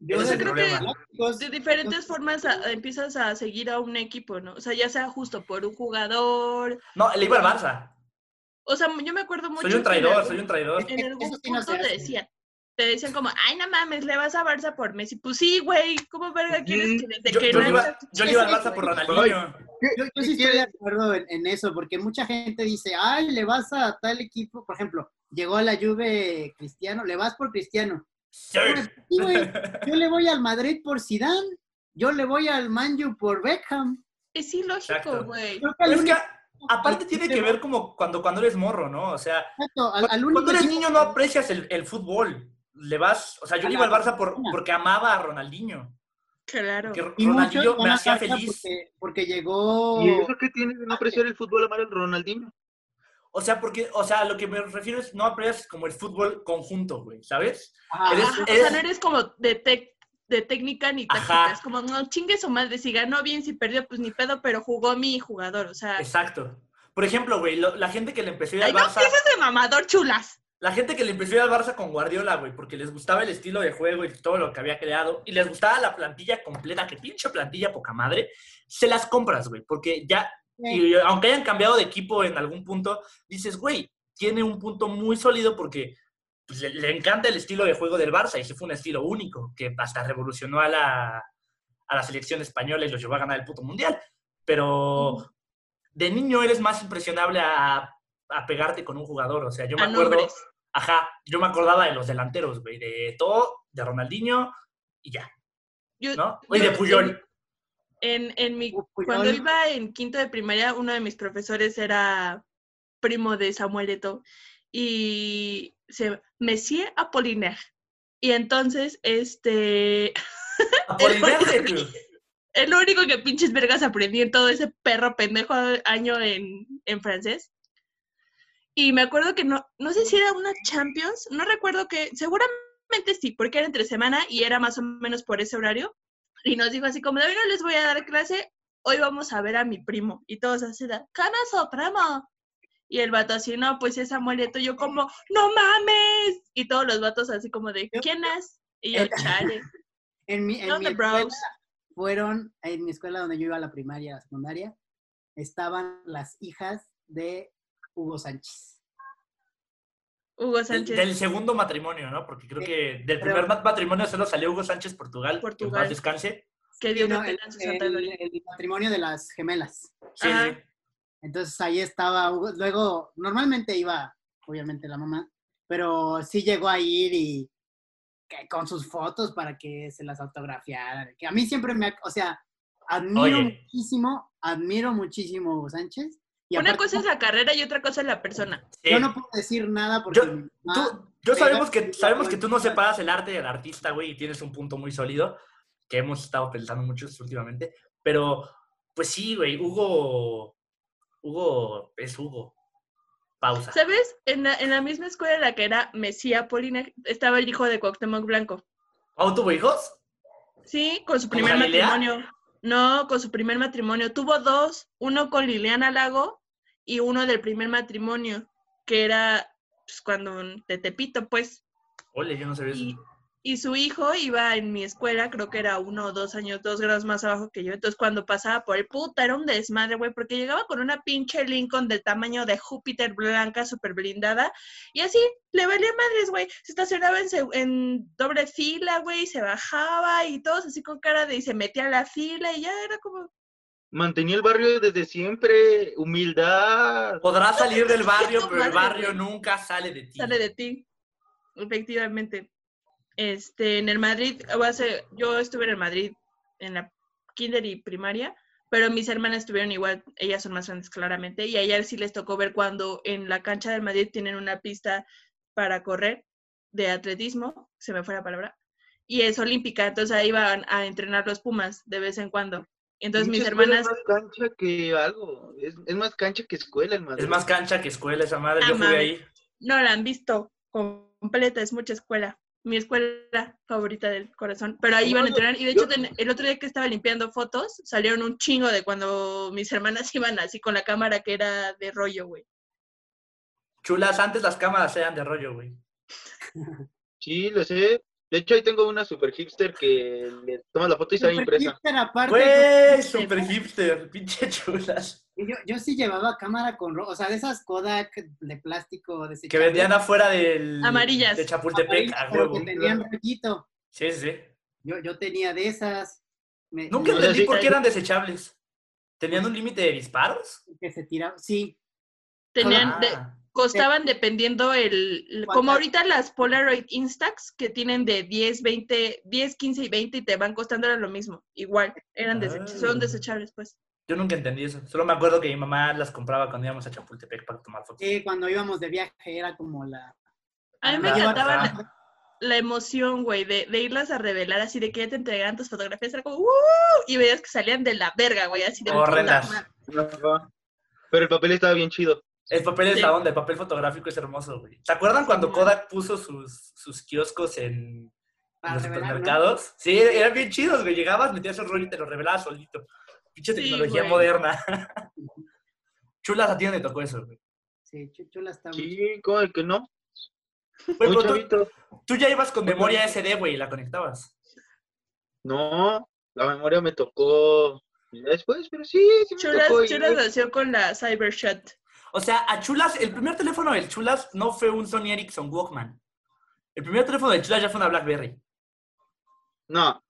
Yo creo problema. que de diferentes formas a, empiezas a seguir a un equipo, ¿no? O sea, ya sea justo por un jugador. No, le iba al Barça. O sea, yo me acuerdo mucho. Soy un traidor, soy un traidor. En algún punto te decían, te decían como, ay, no mames, le vas a Barça por Messi. Pues sí, güey, ¿cómo verga quieres que desde yo, que yo, no iba, yo le iba al Barça por Ronaldinho. Yo, yo sí estoy de acuerdo en, en eso, porque mucha gente dice, ay, le vas a tal equipo. Por ejemplo, llegó a la Juve Cristiano, le vas por Cristiano. Sí. Sí, güey. Yo le voy al Madrid por Zidane, yo le voy al Man U por Beckham. Es ilógico, güey. Es que aparte tiene que ver como cuando, cuando eres morro, ¿no? O sea, Exacto, al, al cuando eres niño no aprecias el, el fútbol. Le vas, o sea, yo le iba al Barça por, porque amaba a Ronaldinho. Claro. Porque Ronaldinho me hacía feliz. Porque, porque llegó... ¿Y eso qué tiene de no apreciar el fútbol, amar al Ronaldinho? O sea, porque, o sea, lo que me refiero es no aprecias como el fútbol conjunto, güey, ¿sabes? Ajá, eres, eres... O sea, no eres como de, tec, de técnica ni táctica. Es como, no, chingue su madre, si ganó bien, si perdió, pues ni pedo, pero jugó mi jugador, o sea... Exacto. Por ejemplo, güey, lo, la gente que le empezó a ir al Barça... ¡Ay, no, piezas de mamador, Chulas! La gente que le empezó a ir al Barça con Guardiola, güey, porque les gustaba el estilo de juego y todo lo que había creado, y les gustaba la plantilla completa, que pinche plantilla poca madre, se las compras, güey, porque ya... Y aunque hayan cambiado de equipo en algún punto, dices, güey, tiene un punto muy sólido porque pues, le, le encanta el estilo de juego del Barça y ese fue un estilo único que hasta revolucionó a la, a la selección española y los llevó a ganar el puto mundial. Pero de niño eres más impresionable a, a pegarte con un jugador. O sea, yo me acuerdo... Nombres. Ajá, yo me acordaba de los delanteros, güey, de todo, de Ronaldinho y ya. Yo, ¿no? Y de Puyol. En, en mi, cuando iba en quinto de primaria, uno de mis profesores era primo de Samuel Eto'o y se Monsieur Apollinaire. Y entonces, este... Apollinaire. Es lo único que pinches vergas aprendí en todo ese perro pendejo año en, en francés. Y me acuerdo que no, no sé si era una Champions, no recuerdo que, seguramente sí, porque era entre semana y era más o menos por ese horario. Y nos dijo así como, hoy no les voy a dar clase, hoy vamos a ver a mi primo. Y todos así, ¡Canazo, primo! Y el vato así, no, pues es Samuel Eto'o. Yo como, ¡no mames! Y todos los vatos así como de, ¿quién es? Y yo, chale. En mi, en mi escuela fueron, en mi escuela donde yo iba a la primaria, la secundaria, estaban las hijas de... Hugo Sánchez. Hugo Sánchez. Del segundo matrimonio, ¿no? Porque creo que del primer Pero, matrimonio solo salió Hugo Sánchez, Portugal. Portugal. Que más descanse. Que Dios no, no tenga su santa gloria. El, el matrimonio de las gemelas. Sí. Ajá. Entonces ahí estaba Hugo. Luego, normalmente iba, obviamente, la mamá. Pero sí llegó a ir y que, con sus fotos para que se las autografiaran. Que a mí siempre me... O sea, admiro Oye. muchísimo, admiro muchísimo a Hugo Sánchez. Y una aparte, cosa es la carrera y otra cosa es la persona. Sí. Yo no puedo decir nada porque... Yo, tú, yo sabemos que sabemos que tú no separas el arte del artista, güey, y tienes un punto muy sólido que hemos estado pensando muchos últimamente. Pero, pues sí, güey, Hugo... Hugo es Hugo. Pausa. ¿Sabes? En la, en la misma escuela en la que era Mesía Apollinaire estaba el hijo de Cuauhtémoc Blanco. ¿Aún tuvo hijos? Sí, con su primer matrimonio. Galilea? No, con su primer matrimonio. Tuvo dos, uno con Liliana Lago y uno del primer matrimonio, que era pues, cuando de Tepito, pues. Ole, yo no sabía y, eso. Y su hijo iba en mi escuela, creo que era uno o dos años, dos grados más abajo que yo. Entonces, cuando pasaba por el puta, era un desmadre, güey, porque llegaba con una pinche Lincoln del tamaño de Júpiter blanca, súper blindada. Y así, le valía madres, güey. Se estacionaba en, en doble fila, güey, y se bajaba y todos así con cara de... Y se metía a la fila y ya era como... Mantenía el barrio desde siempre. Humildad. Podrás salir del barrio, pero el barrio nunca sale de ti. Sale de ti. Efectivamente. Este, en el Madrid, yo estuve en el Madrid en la kinder y primaria, pero mis hermanas estuvieron igual, ellas son más grandes claramente, y a ellas sí les tocó ver cuando en la cancha del Madrid tienen una pista para correr de atletismo, se me fue la palabra, y es olímpica, entonces ahí van a entrenar los Pumas de vez en cuando. Entonces mis hermanas... Es más cancha que algo, es, es más cancha que escuela el Madrid. Es más cancha que escuela esa madre, ah, yo jugué ahí. No la han visto completa, es mucha escuela. Mi escuela favorita del corazón. Pero ahí iban a entrenar. Y de hecho, el otro día que estaba limpiando fotos, salieron un chingo de cuando mis hermanas iban así con la cámara que era de rollo, güey. Chulas, antes las cámaras eran de rollo, güey. Sí, lo sé. De hecho, ahí tengo una super hipster que le toma la foto y sale impresa. Super hipster aparte. Güey, super hipster. Pinche Chulas. Yo, yo sí llevaba cámara con rollo. O sea, de esas Kodak de plástico. De que vendían afuera del... Amarillas. De Chapultepec. Amarillas, a huevo. Que tenían rollito. Sí, sí. Yo, yo tenía de esas. Me, Nunca me entendí por qué eran desechables. ¿Tenían un límite de disparos? Que se tiraban, sí. Tenían... Ah. De... Costaban dependiendo el... ¿Cuántas? Como ahorita las Polaroid Instax que tienen de diez, veinte, diez, quince y veinte y te van costando lo mismo. Igual, eran desech- son desechables, pues. Yo nunca entendí eso. Solo me acuerdo que mi mamá las compraba cuando íbamos a Chapultepec para tomar fotos. Sí, cuando íbamos de viaje era como la... A mí me encantaba la, la emoción, güey, de, de irlas a revelar así de que ya te entregaran tus fotografías. Era como... ¡Uh! Y veías que salían de la verga, güey, así de... Horrendas. Pero el papel estaba bien chido. El papel de dónde, el papel fotográfico es hermoso, güey. ¿Se acuerdan cuando Kodak puso sus, sus kioscos en, en los supermercados? ¿No? Sí, eran bien chidos, güey. Llegabas, metías el rollo y te lo revelabas solito. Pinche sí, tecnología güey. Moderna. Chulas, ¿a ti dónde tocó eso, güey? Sí, Chulas está muy... Sí, ¿cómo el que no? Güey, tú, tú ya ibas con memoria S D, güey, y la conectabas. No, la memoria me tocó Después, pero sí, sí me Chulas, tocó, Chulas nació con la Cybershot. O sea, a Chulas, el primer teléfono del Chulas no fue un Sony Ericsson Walkman. El primer teléfono del Chulas ya fue una BlackBerry. No.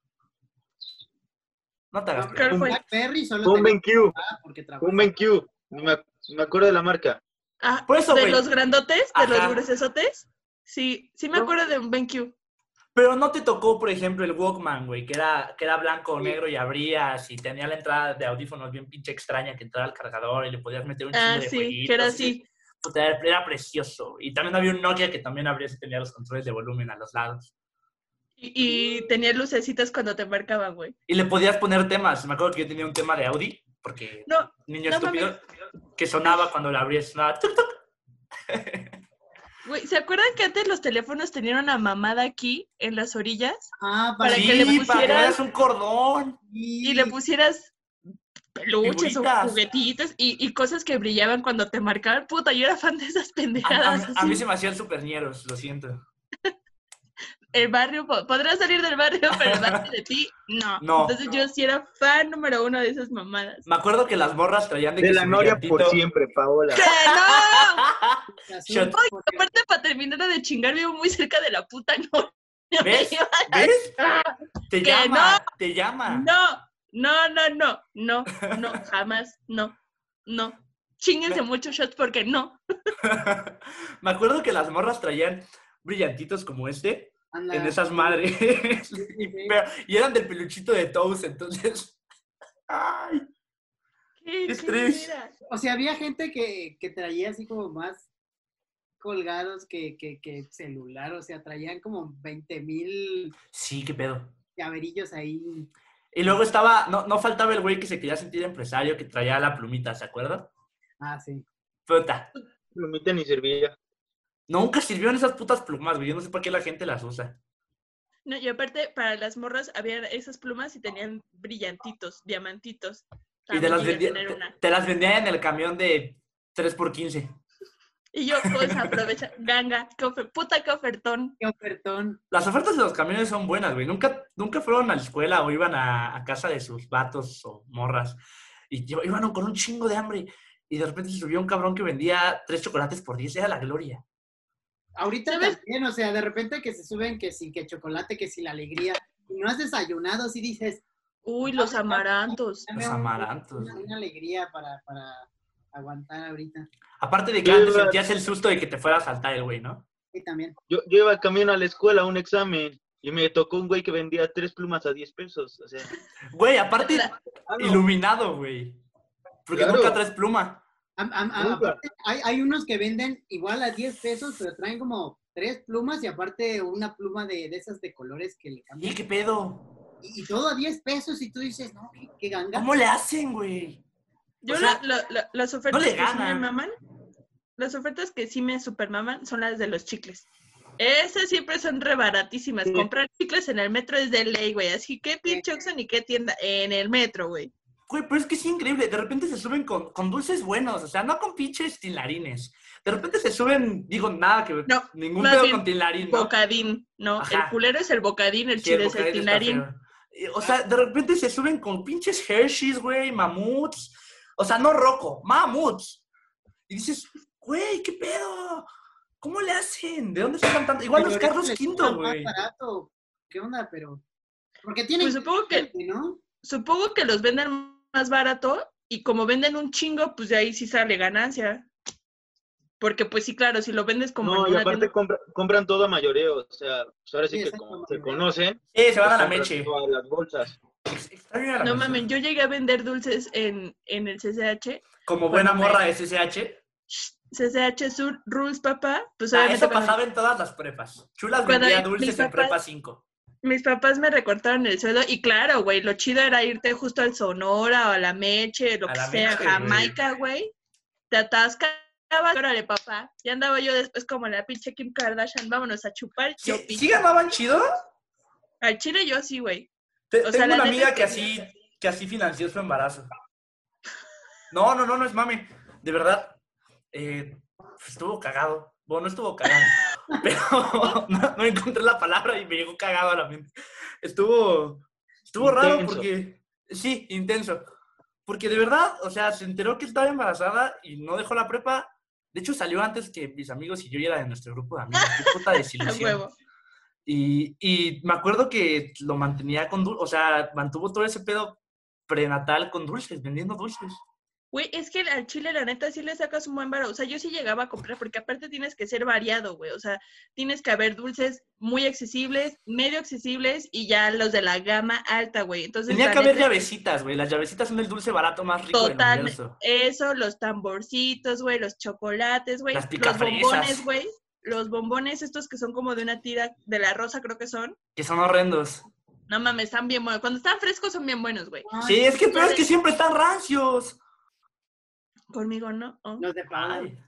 No te hagas. No, un BlackBerry solo un BenQ. Un BenQ. Me, me acuerdo de la marca. Ah, por eso, de wey. Los grandotes, de Ajá. los gruesotes. Sí, sí me acuerdo de un BenQ. Pero no te tocó, por ejemplo, el Walkman, güey, que era, que era blanco o negro y abrías y tenía la entrada de audífonos bien pinche extraña que entraba al cargador y le podías meter un ah, chingo de sí, jueguitos. Ah, sí, que era así. Y, era precioso. Y también había un Nokia que también abrías y tenía los controles de volumen a los lados. Y, y tenía lucecitas cuando te marcaban, güey. Y le podías poner temas. Me acuerdo que yo tenía un tema de Audi, porque no, niño no, estúpido, mami. Que sonaba cuando lo abrías, sonaba... ¡Tuc, tuc! Güey, ¿se acuerdan que antes los teléfonos tenían una mamada aquí, en las orillas? Ah, para, sí, que le pusieras, para que le pusieras un cordón. Y le pusieras peluches figuritas. O juguetitos y, y cosas que brillaban cuando te marcaban. Puta, yo era fan de esas pendejadas. A, a, a mí se me hacían supernieros, lo siento. El barrio, podrás salir del barrio, pero darte de ti, no. no. Entonces no. yo sí era fan número uno de esas mamadas. Me acuerdo que las morras traían de, de que la Noria brillantito... por siempre, Paola. ¡Que no! Oye, aparte, para terminar de chingar, vivo muy cerca de la puta Noria. ¿Ves? ¿Ves? Te llama, no. te llama. No, no, no, no, no, no, jamás, no, no. Chínguense muchos shots porque no. Me acuerdo que las morras traían brillantitos como este. Anda. En esas madres. Sí, sí. Pero, y eran del peluchito de Toast, entonces. ¡Ay! ¿Qué, es triste. O sea, había gente que, que traía así como más colgados que, que, que celular. O sea, traían como veinte mil. Sí, qué pedo. Llaverillos ahí. Y luego estaba, no, no faltaba el güey que se quería sentir empresario, que traía la plumita, ¿se acuerdan? Ah, sí. Puta. Plumita ni servía. Nunca sirvieron esas putas plumas, güey. Yo no sé por qué la gente las usa. No, y aparte, para las morras había esas plumas y tenían brillantitos, diamantitos. Y te las, vendía, te, te las vendían en el camión de tres por quince. Y yo, pues, aprovecha. Ganga, qué ofer, puta, qué ofertón. Qué ofertón. Las ofertas de los camiones son buenas, güey. Nunca, nunca fueron a la escuela o iban a, a casa de sus vatos o morras. Y yo, iban con un chingo de hambre. Y de repente se subió un cabrón que vendía tres chocolates por diez. Era la gloria. Ahorita ¿sabes? También, o sea, de repente que se suben que sí, que chocolate, que sí, la alegría. Y no has desayunado, sí dices... Uy, los amarantos. Los amarantos. Una, una alegría para, para aguantar ahorita. Aparte de que antes sentías el susto de que te fuera a saltar el güey, ¿no? Sí, también. Yo, yo iba camino a la escuela a un examen y me tocó un güey que vendía tres plumas a diez pesos, o sea... Güey, aparte, claro. Iluminado, güey. Porque claro. Nunca traes pluma. Am, am, am, aparte, hay, hay unos que venden igual a diez pesos, pero traen como tres plumas y aparte una pluma de, de esas de colores que le cambian. ¿Y qué pedo? Y, y todo a diez pesos y tú dices, no, qué, qué ganga. ¿Cómo le hacen, güey? Yo o sea, la, la, la, las ofertas no le ganan. Que sí me maman, las ofertas que sí me supermaman son las de los chicles. Esas siempre son rebaratísimas. Sí. Comprar chicles en el metro es de ley, güey. Así que pinche Oxxo ni qué tienda en el metro, güey. Güey, pero es que es increíble. De repente se suben con, con dulces buenos. O sea, no con pinches tilarines. De repente se suben, digo, nada que ver. No, ningún pedo con tilarín, ¿no? Bocadín, ¿no? Ajá. El culero es el bocadín, el sí, chile el es el tilarín. O sea, de repente se suben con pinches Hershey's, güey, mamuts. O sea, no roco, mamuts. Y dices, güey, ¿qué pedo? ¿Cómo le hacen? ¿De dónde sacan tanto? Igual pero los Carlos V, güey. ¿Qué onda, pero? Porque tienen... Pues supongo que... ¿no? Supongo que los venden... más barato, y como venden un chingo, pues de ahí sí sale ganancia. Porque pues sí, claro, si lo vendes como... No, y aparte tienda... compra, compran todo a mayoreo, o sea, pues ahora sí, sí que como se conocen... Sí, se van a la meche. A las bolsas. Está bien a la no mames, yo llegué a vender dulces en, en el C C H. Como buena morra de C C H. C C H Sur Rules, papá. Pues ah, eso pasaba en todas las prepas. Chulas vendía dulces papás... en prepa cinco. Mis papás me recortaron el sueldo y claro, güey, lo chido era irte justo al Sonora o a la Meche, lo a que sea, Meche, Jamaica, güey. Te atascabas, órale, papá. Ya andaba yo después como la pinche Kim Kardashian, vámonos a chupar. ¿Sí, ¿sí ganaban chido? Al chile yo sí, güey. Te, tengo sea, una amiga que así, que así financió su embarazo. No, no, no, no es mame. De verdad, eh, estuvo cagado. Bueno, no estuvo cagado, pero no, no encontré la palabra y me llegó cagado a la mente. Estuvo, estuvo raro porque... Sí, intenso. Porque de verdad, o sea, se enteró que estaba embarazada y no dejó la prepa. De hecho, salió antes que mis amigos y yo, y era de nuestro grupo de amigos. ¡Qué puta desilusión! y, y me acuerdo que lo mantenía con dulces. O sea, mantuvo todo ese pedo prenatal con dulces, vendiendo dulces. Güey, es que al chile, la neta, sí le sacas un buen varo. O sea, yo sí llegaba a comprar, porque aparte tienes que ser variado, güey. O sea, tienes que haber dulces muy accesibles, medio accesibles y ya los de la gama alta, güey. Entonces, tenía que haber neta, llavecitas, güey. Las llavecitas son el dulce barato más rico total, del universo. Eso, los tamborcitos, güey, los chocolates, güey. Los bombones, güey. Los bombones estos que son como de una tira de la rosa, creo que son. Que son horrendos. No mames, están bien buenos. Cuando están frescos son bien buenos, güey. Sí, es que pero es que siempre están rancios. Conmigo no. Oh. No te pagan.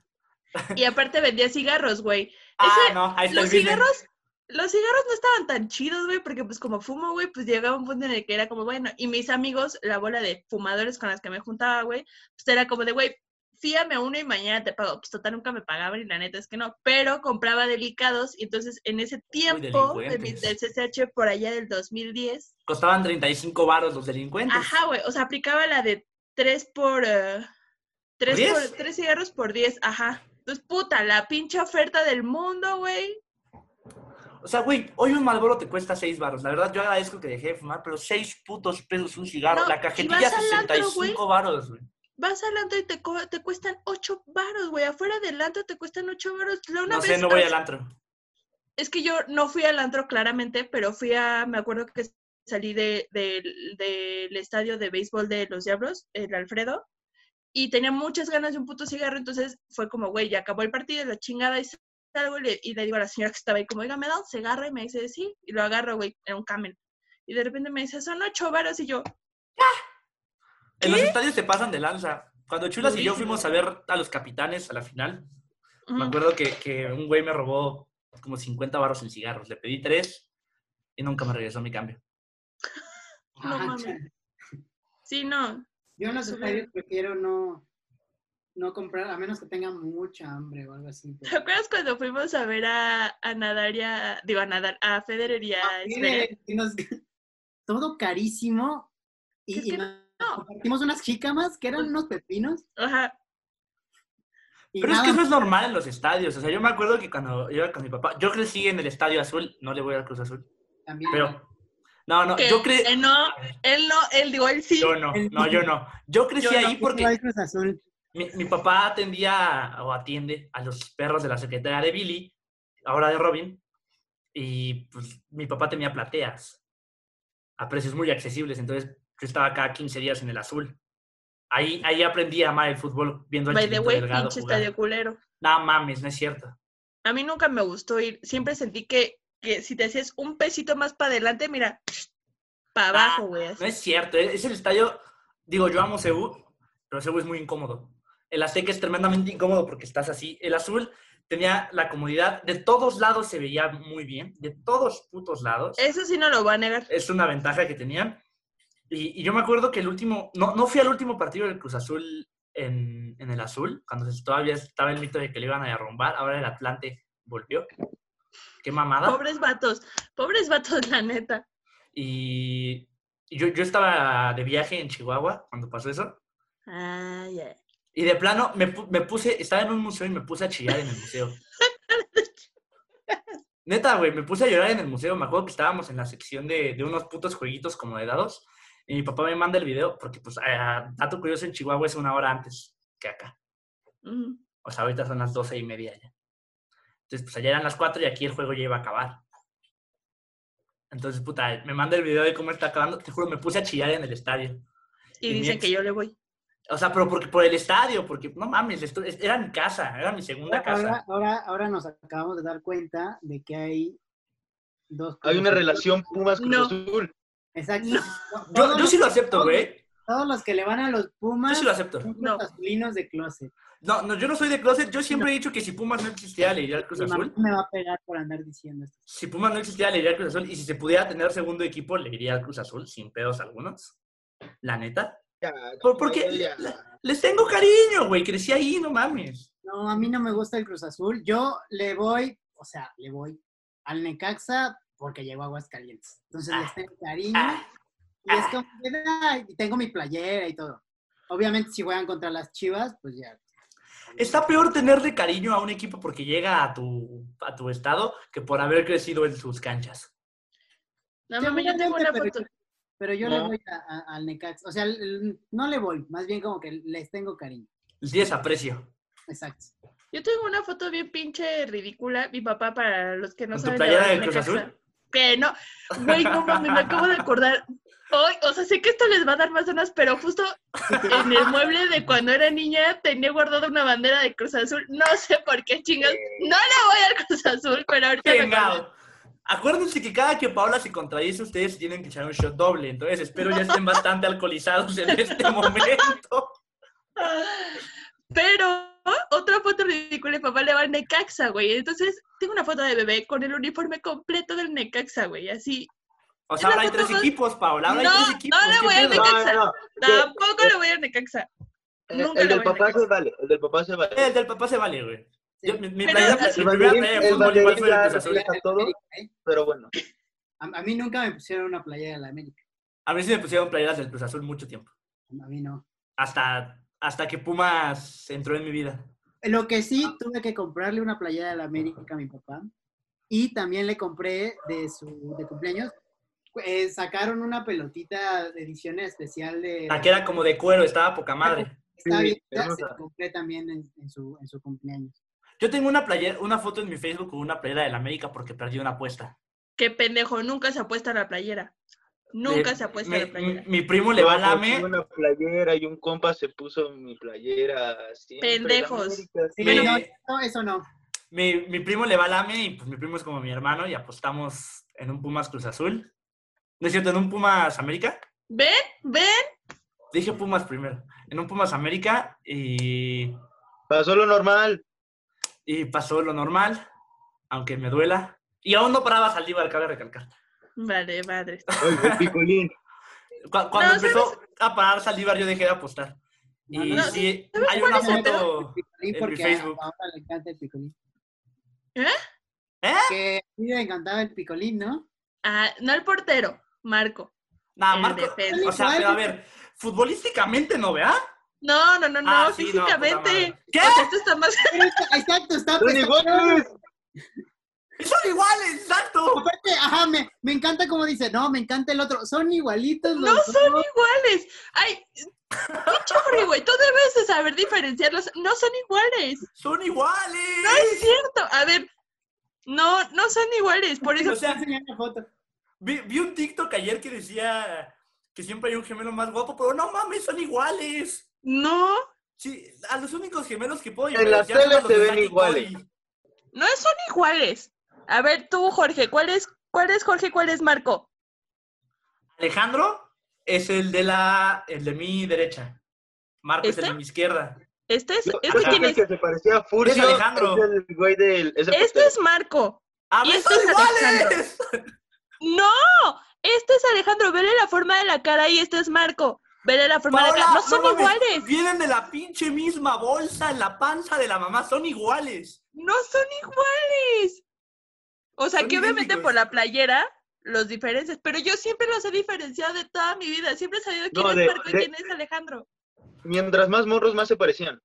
Y aparte vendía cigarros, güey. Ah, Ese, no, ahí está los el cigarros, business. Los cigarros no estaban tan chidos, güey, porque pues como fumo, güey, pues llegaba un punto en el que era como, bueno, y mis amigos, la bola de fumadores con las que me juntaba, güey, pues era como de, güey, fíame uno y mañana te pago. Pues total, nunca me pagaban y la neta es que no. Pero compraba delicados y entonces en ese tiempo de mi, del C C H por allá del dos mil diez. Costaban treinta y cinco varos los delincuentes. Ajá, güey, o sea, aplicaba la de tres por... Uh, Tres, por, tres cigarros por diez, ajá. Entonces, puta, la pinche oferta del mundo, güey. O sea, güey, hoy un Marlboro te cuesta seis varos. La verdad, yo agradezco que dejé de fumar, pero seis putos pesos un cigarro. No, la cajetilla, sesenta y cinco varos, güey. Vas al antro y te, te cuestan ocho varos, güey. Afuera del antro te cuestan ocho varos. Una no sé, vez, no voy al antro. Es que yo no fui al antro, claramente, pero fui a... Me acuerdo que salí de, de, de, del estadio de béisbol de Los Diablos, el Alfredo. Y tenía muchas ganas de un puto cigarro, entonces fue como, güey, ya acabó el partido, la chingada, y salgo y le, y le digo a la señora que estaba ahí como, oiga, ¿me da un cigarro? Y me dice, sí, y lo agarro, güey, en un camel. Y de repente me dice, son ocho varos, y yo, ¡ah! En los estadios te pasan de lanza. Cuando Chulas y yo fuimos a ver a los Capitanes a la final, uh-huh. Me acuerdo que, que un güey me robó como cincuenta varos en cigarros. Le pedí tres y nunca me regresó mi cambio. No mames. Sí, no. Yo en los estadios prefiero no, no comprar, a menos que tenga mucha hambre o algo así. Pero... ¿Te acuerdas cuando fuimos a ver a, a Nadar y a... Digo, a Nadar, a Federer y a... Y nos, todo carísimo. Y, es que y nos, no. compartimos unas jícamas que eran unos pepinos. Ajá. Y pero nada. Es que eso es normal en los estadios. O sea, yo me acuerdo que cuando iba con mi papá... Yo crecí en el Estadio Azul. No le voy al Cruz Azul. También. Pero... No, no, que yo crecí... Él no, él no, él digo, él sí. Yo no, no, yo no. Yo crecí yo ahí no, porque mi, mi papá atendía o atiende a los perros de la secretaria de Billy, ahora de Robin, y pues mi papá tenía plateas a precios muy accesibles, entonces yo estaba cada quince días en el Azul. Ahí, ahí aprendí a amar el fútbol viendo al Chiquito Delgado jugar. No mames, no es cierto. A mí nunca me gustó ir, siempre sentí que que si te haces un pesito más para adelante, mira, para abajo, güey. Ah, no es cierto. Es el estadio... Digo, yo amo Ceú, pero Ceú es muy incómodo. El Azteca es tremendamente incómodo porque estás así. El Azul tenía la comodidad. De todos lados se veía muy bien. De todos putos lados. Eso sí no lo voy a negar. Es una ventaja que tenían. Y, y yo me acuerdo que el último... No, no fui al último partido del Cruz Azul en, en el Azul, cuando todavía estaba el mito de que le iban a derrumbar. Ahora el Atlante volvió. ¡Qué mamada! Pobres vatos, pobres vatos, la neta. Y yo, yo estaba de viaje en Chihuahua cuando pasó eso. Ah, ya. Yeah. Y de plano me, me puse, estaba en un museo y me puse a chillar en el museo. Neta, güey, me puse a llorar en el museo. Me acuerdo que estábamos en la sección de, de unos putos jueguitos como de dados. Y mi papá me manda el video porque, pues, a, dato curioso, en Chihuahua es una hora antes que acá. Uh-huh. O sea, ahorita son las doce y media ya. Entonces, pues allá eran las cuatro y aquí el juego ya iba a acabar. Entonces, puta, me manda el video de cómo está acabando. Te juro, me puse a chillar en el estadio. Y, y dicen ex... que yo le voy. O sea, pero porque, por el estadio, porque no mames, esto, era mi casa, era mi segunda ahora, casa. Ahora, ahora nos acabamos de dar cuenta de que hay dos... Hay una relación Pumas con no. Azul. Exacto. No. Yo, yo sí lo acepto, güey. Todos los que le van a los Pumas... Yo sí lo acepto. Son los no. azulinos de closet. No, no, yo no soy de closet. Yo siempre no. he dicho que si Pumas no existía, le iría al Cruz Azul. Me va a pegar por andar diciendo esto. Si Pumas no existía, le iría al Cruz Azul. Y si se pudiera tener segundo equipo, le iría al Cruz Azul, sin pedos algunos. La neta. Ya, por, porque ya. La, les tengo cariño, güey. Crecí ahí, no mames. No, a mí no me gusta el Cruz Azul. Yo le voy, o sea, le voy al Necaxa porque llevo Aguascalientes. Entonces ah, les tengo cariño. Ah, y ah, es como que, ay, tengo mi playera y todo. Obviamente, si juegan contra las Chivas, pues ya. Está peor tenerle cariño a un equipo porque llega a tu, a tu estado que por haber crecido en sus canchas. No, mami, yo tengo una foto. Pero yo no le voy a, a, al Necaxa. O sea, no le voy. Más bien como que les tengo cariño. Les aprecio. Exacto. Yo tengo una foto bien pinche ridícula. Mi papá, para los que no saben... ¿Tu playera del Cruz Azul? Que no. Güey, no mames, me acabo de acordar. Hoy, o sea, sé que esto les va a dar más zonas, pero justo en el mueble de cuando era niña tenía guardada una bandera de Cruz Azul. No sé por qué, chingas. No le voy al Cruz Azul, pero ahorita... Venga. Acuérdense que cada que Paola se contradice, ustedes tienen que echar un shot doble. Entonces, espero ya estén bastante alcoholizados en este momento. Pero, otra foto ridícula, papá le va al Necaxa, güey. Entonces, tengo una foto de bebé con el uniforme completo del Necaxa, güey. Así. O sea, ahora hay tres más... equipos, Paola. Ahora no, hay tres equipos. No le voy al Necaxa. No, no, no. Tampoco le voy al Necaxa. El, el del papá Necaxa. Se vale. El del papá se vale. El del papá se vale, güey. Yo, mi, mi playera refleja todo, pero bueno. A, a mí nunca me pusieron una playera de la América. A mí sí me pusieron playeras del Cruz Azul mucho tiempo. A mí no. Hasta, hasta que Pumas entró en mi vida. Lo que sí, tuve que comprarle una playera de la América a mi papá. Y también le compré de su de cumpleaños. Eh, sacaron una pelotita de edición especial de... La que era como de cuero, estaba poca madre. Estaba bien, sí, se la compré también en, en, su, en su cumpleaños. Yo tengo una playera, una foto en mi Facebook con una playera del América porque perdí una apuesta. Qué pendejo, nunca se apuesta a la playera. Nunca eh, se apuesta me, a la playera. Mi, mi primo le va a la AME. Una playera y un compa se puso mi playera. Siempre. Pendejos. Sí, me, no, no, eso no. Mi, mi primo le va a la AME y pues mi primo es como mi hermano y apostamos en un Pumas Cruz Azul. ¿No es cierto? ¿En un Pumas América? ¿Ven? ¿Ven? Dije Pumas primero. En un Pumas América y... Pasó lo normal. Y pasó lo normal, aunque me duela. Y aún no paraba Saldívar, cabe recalcar. Vale, madre. El picolín. Cuando no, empezó ¿sabes? A parar Saldívar, yo dejé de apostar. No, y no, sí, hay una foto en mi Facebook. A Paola le encanta el picolín. ¿Eh? ¿Eh? Que a mí me encantaba el picolín, ¿no? Ah, no el portero, Marco. Nah, el Marco. Defensa. O sea, pero a ver, futbolísticamente no, ¿verdad? No, no, no, no, ah, sí, físicamente. No, ¿qué? O sea, esto está más... Exacto, está... Son iguales. Son iguales, exacto. Aparte, ajá, me, me encanta como dice, no, me encanta el otro. Son igualitos los dos. No son iguales. Ay, qué chorri, güey. Tú debes de saber diferenciarlos. No son iguales. Son iguales. No es cierto. A ver, no, no son iguales. Por eso... O sea, una foto. Vi, vi un TikTok ayer que decía que siempre hay un gemelo más guapo, pero no mames, son iguales. No. Sí, a los únicos gemelos que puedo llevar. En las teles se ven iguales. No son iguales. A ver tú, Jorge, ¿cuál es, cuál es Jorge, cuál es Marco? Alejandro es el de la, el de mi derecha. Marco ¿Este? Es el de mi izquierda. Este es, este quién es. El que se parecía a Furcio, es Alejandro. Es el güey del, es el este portero. Es Marco. ¡Ah, y estos iguales! Alejandro. No, este es Alejandro. Vele la forma de la cara y este es Marco. Vele la forma Paola, de acá. No son no, iguales. Vienen de la pinche misma bolsa en la panza de la mamá. Son iguales. No son iguales. O sea, son que idénticos. Obviamente por la playera los diferencias. Pero yo siempre los he diferenciado de toda mi vida. Siempre he sabido quién no, de, es Marco de, y quién es Alejandro. Mientras más morros, más se parecían.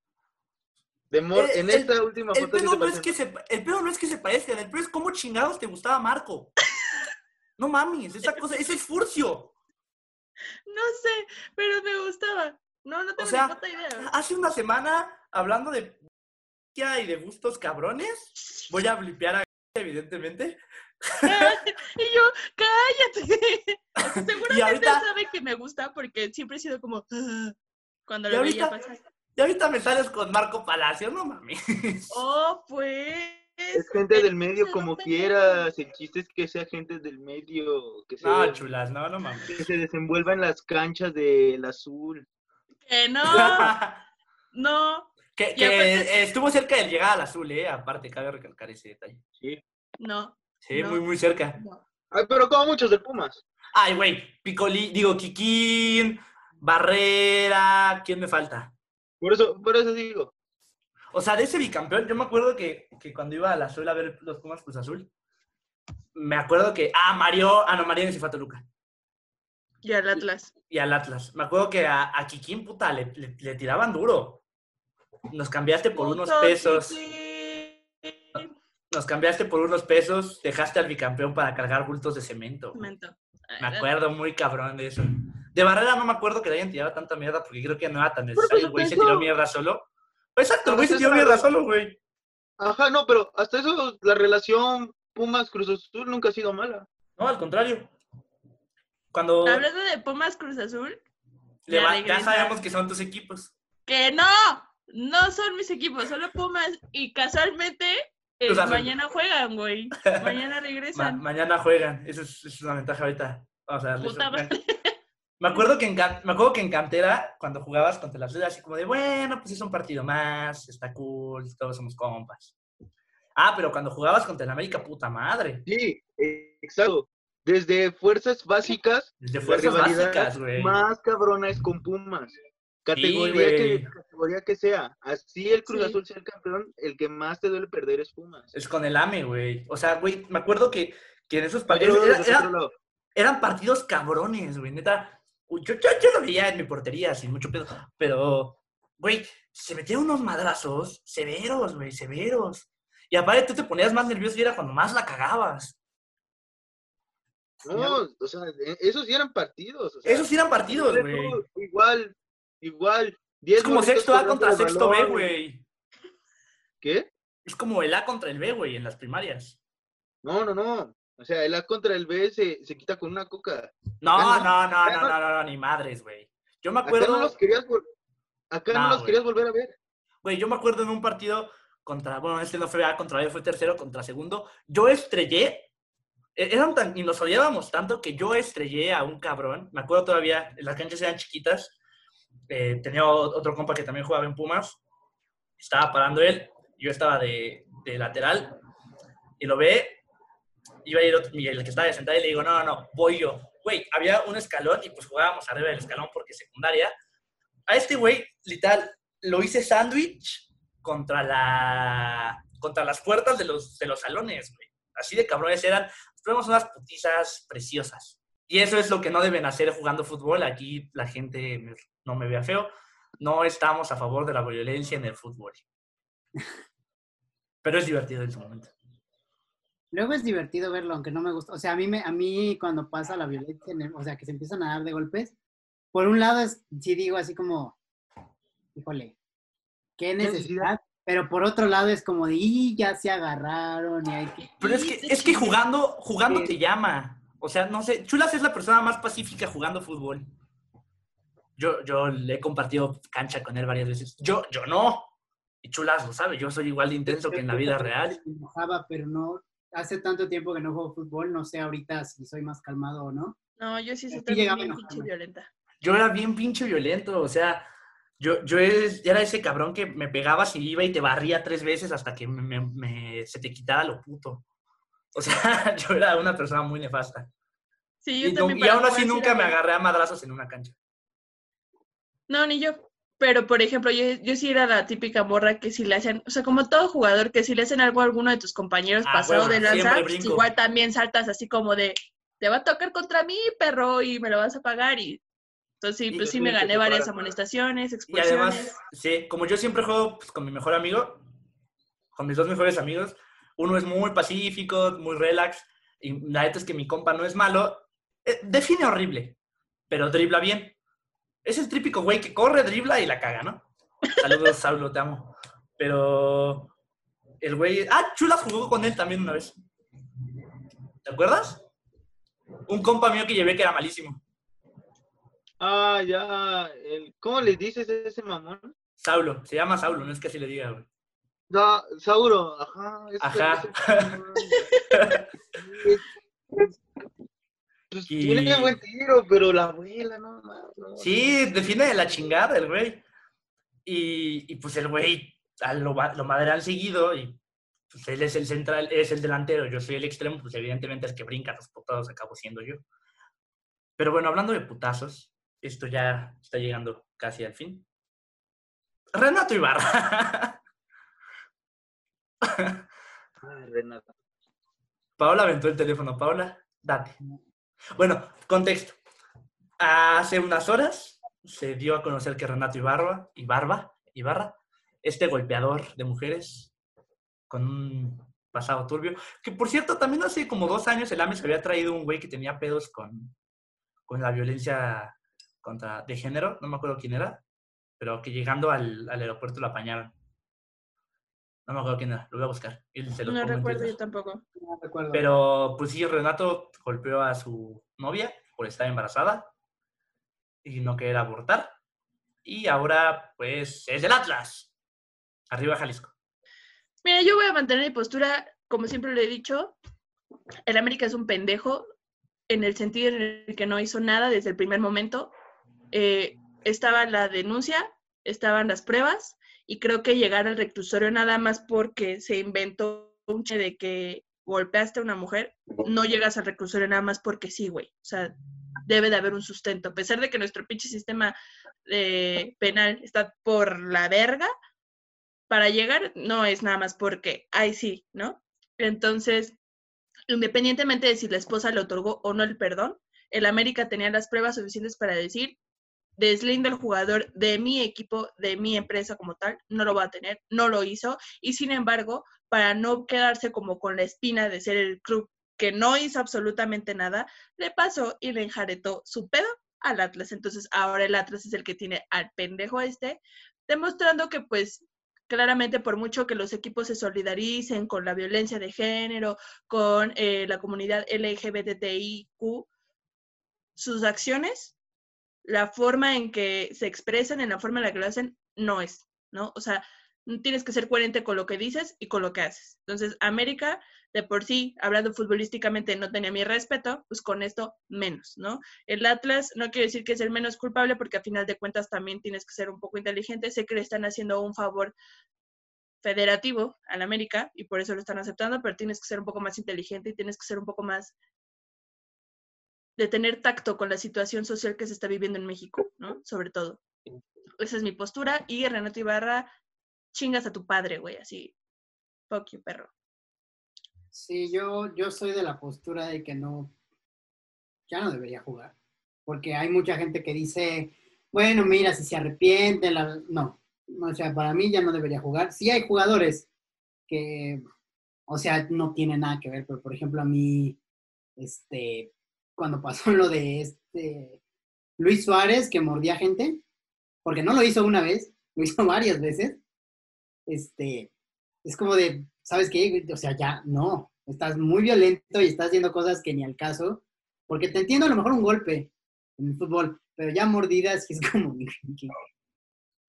De mor el, en esta el, última el foto. Pedo sí no es que se, el pedo no es que se parezcan. El pedo es cómo chingados te gustaba Marco. No mames, esa cosa, ese es Furcio. No sé, pero me gustaba. No, no tengo o sea, ni puta idea. Hace una semana, hablando de y de gustos cabrones, voy a blipear a evidentemente. Y yo, cállate. Seguramente ahorita... sabe que me gusta porque siempre he sido como cuando lo veía pasar. Y ahorita me sales con Marco Palacio, no mames. Oh, pues. Es gente del medio como quieras, el chiste es que sea gente del medio, que se, no, chulas, no, no mames. Que se desenvuelva en las canchas del azul. Que no, no. Que, que aparte... estuvo cerca de llegar al azul, eh, aparte, cabe recalcar ese detalle. Sí. No. Sí, no, muy, muy cerca. No. Ay, pero como muchos del Pumas. Ay, güey, Picolín, digo, Kikín, Barrera, ¿quién me falta? Por eso, por eso digo. O sea, de ese bicampeón, yo me acuerdo que, que cuando iba al Azul a ver los Pumas Cruz Azul, me acuerdo que, ah, Mario, ah, no, Mario se fue a Toluca. Y al Atlas. Y, y al Atlas. Me acuerdo que a, a Kikín, puta, le, le, le tiraban duro. Nos cambiaste por unos pesos. Nos cambiaste por unos pesos. Dejaste al bicampeón para cargar bultos de cemento. Cemento. Me acuerdo muy cabrón de eso. De Barrera no me acuerdo que le hayan tirado tanta mierda porque creo que no era tan necesario. El güey se tiró mierda solo. Exacto, el güey se tiró mierda solo, güey. Ajá, no, pero hasta eso la relación Pumas-Cruz Azul nunca ha sido mala. No, al contrario. Cuando... Hablando de Pumas-Cruz Azul... Le va, ya sabemos que son tus equipos. ¡Que no! No son mis equipos, solo Pumas. Y casualmente, eh, mañana juegan, güey. Mañana regresan. Ma- mañana juegan. Esa es, es una ventaja ahorita. Vamos a darle eso. Me acuerdo, que en, me acuerdo que en Cantera, cuando jugabas contra la ciudad, así como de, bueno, pues es un partido más, está cool, todos somos compas. Ah, pero cuando jugabas contra la América, puta madre. Sí, exacto. Desde fuerzas básicas. Desde fuerzas básicas, güey. Más cabrona es con Pumas. Categoría, sí, que, categoría que sea. Así el Cruz, sí, Azul sea el campeón, el que más te duele perder es Pumas. Es con el A M E, güey. O sea, güey, me acuerdo que, que en esos partidos... Era, era, eran partidos cabrones, güey, neta... Yo, yo, yo lo veía en mi portería, sin mucho pedo. Pero, güey, se metieron unos madrazos severos, güey, severos. Y aparte tú te ponías más nervioso y era cuando más la cagabas. No, o sea, esos sí eran partidos. O sea, esos sí eran partidos, güey. Igual, igual. Es como sexto A contra sexto B, güey. ¿Qué? Es como el A contra el B, güey, en las primarias. No, no, no. O sea, el A contra el B se, se quita con una coca. No, no, no, no, no, no, no, no, ni madres, güey. Yo me acuerdo... Acá no los querías, vol- Acá no, no los querías volver a ver. Güey, yo me acuerdo en un partido contra... Bueno, este no fue A contra B, fue tercero contra segundo. Yo estrellé... Eran tan, y nos odiábamos tanto que yo estrellé a un cabrón. Me acuerdo todavía, las canchas eran chiquitas. Eh, tenía otro compa que también jugaba en Pumas. Estaba parando él. Yo estaba de, de lateral. Y lo ve... Iba a ir otro, el que estaba sentado, y le digo, no, no, no, voy yo. Güey, había un escalón y pues jugábamos arriba del escalón porque secundaria. A este güey, literal, lo hice sándwich contra la contra las puertas de los, de los salones, güey. Así de cabrones eran. Tuvimos unas putizas preciosas. Y eso es lo que no deben hacer jugando fútbol. Aquí la gente me, no me vea feo. No estamos a favor de la violencia en el fútbol. Pero es divertido en su momento. Luego es divertido verlo, aunque no me gusta. O sea, a mí, me, a mí cuando pasa la violencia, o sea, que se empiezan a dar de golpes, por un lado es, sí digo así como, híjole, qué necesidad. Pero por otro lado es como de, y ya se agarraron y hay que... Pero es que, es que jugando, jugando te llama. O sea, no sé, Chulas es la persona más pacífica jugando fútbol. Yo, yo le he compartido cancha con él varias veces. Yo, yo no. Y Chulas lo sabe, yo soy igual de intenso que en la vida real. Me enojaba, pero no... Hace tanto tiempo que no juego fútbol, no sé ahorita si soy más calmado o no. No, yo sí soy bien pinche violenta. Yo era bien pinche violento, o sea, yo, yo era ese cabrón que me pegabas y iba y te barría tres veces hasta que me, me, me, se te quitara lo puto. O sea, yo era una persona muy nefasta. Sí, yo y, también. No, y aún así nunca me agarré a madrazos en una cancha. No, ni yo. Pero, por ejemplo, yo, yo sí era la típica morra que si le hacen... O sea, como todo jugador, que si le hacen algo a alguno de tus compañeros ah, pasado bueno, de lanza, igual también saltas así como de... Te va a tocar contra mí, perro, y me lo vas a pagar. Y entonces, sí, pues sí me gané varias amonestaciones, expulsiones. Y además, sí, como yo siempre juego pues, con mi mejor amigo, con mis dos mejores amigos, uno es muy pacífico, muy relax, y la neta es que mi compa no es malo. Eh, define horrible, pero dribla bien. Es el típico güey que corre, dribla y la caga, ¿no? Saludos, Saulo, te amo. Pero el güey... Ah, Chulas jugó con él también una vez. ¿Te acuerdas? Un compa mío que llevé que era malísimo. Ah, ya. El... ¿Cómo le dices a ese mamón? Saulo. Se llama Saulo, no es que así le diga, güey. No, Saulo. Ajá. Es ajá. Que... es... Pues y... tiene buen tiro, pero la abuela no, no, no. Sí, define de la chingada el güey. Y, y pues el güey lo, lo madrean seguido y pues él es el central, es el delantero, yo soy el extremo, pues evidentemente el que brinca los putados acabo siendo yo. Pero bueno, hablando de putazos, esto ya está llegando casi al fin. Renato Ibarra. Ay, Renato. Paola aventó el teléfono. Paola, date. Bueno, contexto. Hace unas horas se dio a conocer que Renato Ibarra, Ibarra, Ibarra, este golpeador de mujeres con un pasado turbio, que por cierto, también hace como dos años el A M E S había traído un güey que tenía pedos con, con la violencia contra, de género, no me acuerdo quién era, pero que llegando al, al aeropuerto lo apañaron. No me acuerdo quién era, lo voy a buscar. Y se los no recuerdo yo tampoco. No recuerdo. Pero pues sí, Renato golpeó a su novia por estar embarazada y no querer abortar. Y ahora, pues, es del Atlas. Arriba Jalisco. Mira, yo voy a mantener mi postura, como siempre lo he dicho, el América es un pendejo en el sentido en el que no hizo nada desde el primer momento. Eh, estaba la denuncia, estaban las pruebas, y creo que llegar al reclusorio nada más porque se inventó un che de que golpeaste a una mujer, no llegas al reclusorio nada más porque sí, güey. O sea, debe de haber un sustento. A pesar de que nuestro pinche sistema eh, penal está por la verga, para llegar no es nada más porque, ay sí, ¿no? Entonces, independientemente de si la esposa le otorgó o no el perdón, el América tenía las pruebas suficientes para decir, deslindo al jugador de mi equipo, de mi empresa como tal, no lo va a tener, no lo hizo, y sin embargo, para no quedarse como con la espina de ser el club que no hizo absolutamente nada, le pasó y le enjaretó su pedo al Atlas. Entonces, ahora el Atlas es el que tiene al pendejo este, demostrando que pues claramente por mucho que los equipos se solidaricen con la violencia de género, con eh, la comunidad L G B T I Q, sus acciones, la forma en que se expresan, en la forma en la que lo hacen, no es, ¿no? O sea, tienes que ser coherente con lo que dices y con lo que haces. Entonces, América, de por sí, hablando futbolísticamente, no tenía mi respeto, pues con esto menos, ¿no? El Atlas, no quiero decir que es el menos culpable, porque a final de cuentas también tienes que ser un poco inteligente. Sé que le están haciendo un favor federativo al América y por eso lo están aceptando, pero tienes que ser un poco más inteligente y tienes que ser un poco más de tener tacto con la situación social que se está viviendo en México, ¿no? Sobre todo. Esa es mi postura. Y Renato Ibarra, chingas a tu padre, güey, así. Fuck you, perro. Sí, yo, yo soy de la postura de que no, ya no debería jugar. Porque hay mucha gente que dice, bueno, mira, si se arrepiente, la... no. O sea, para mí ya no debería jugar. Sí hay jugadores que, o sea, no tienen nada que ver, pero por ejemplo a mí, este... cuando pasó lo de este Luis Suárez, que mordía gente, porque no lo hizo una vez, lo hizo varias veces, este, es como de, ¿sabes qué? O sea, ya, no, estás muy violento y estás haciendo cosas que ni al caso, porque te entiendo a lo mejor un golpe en el fútbol, pero ya mordidas es como...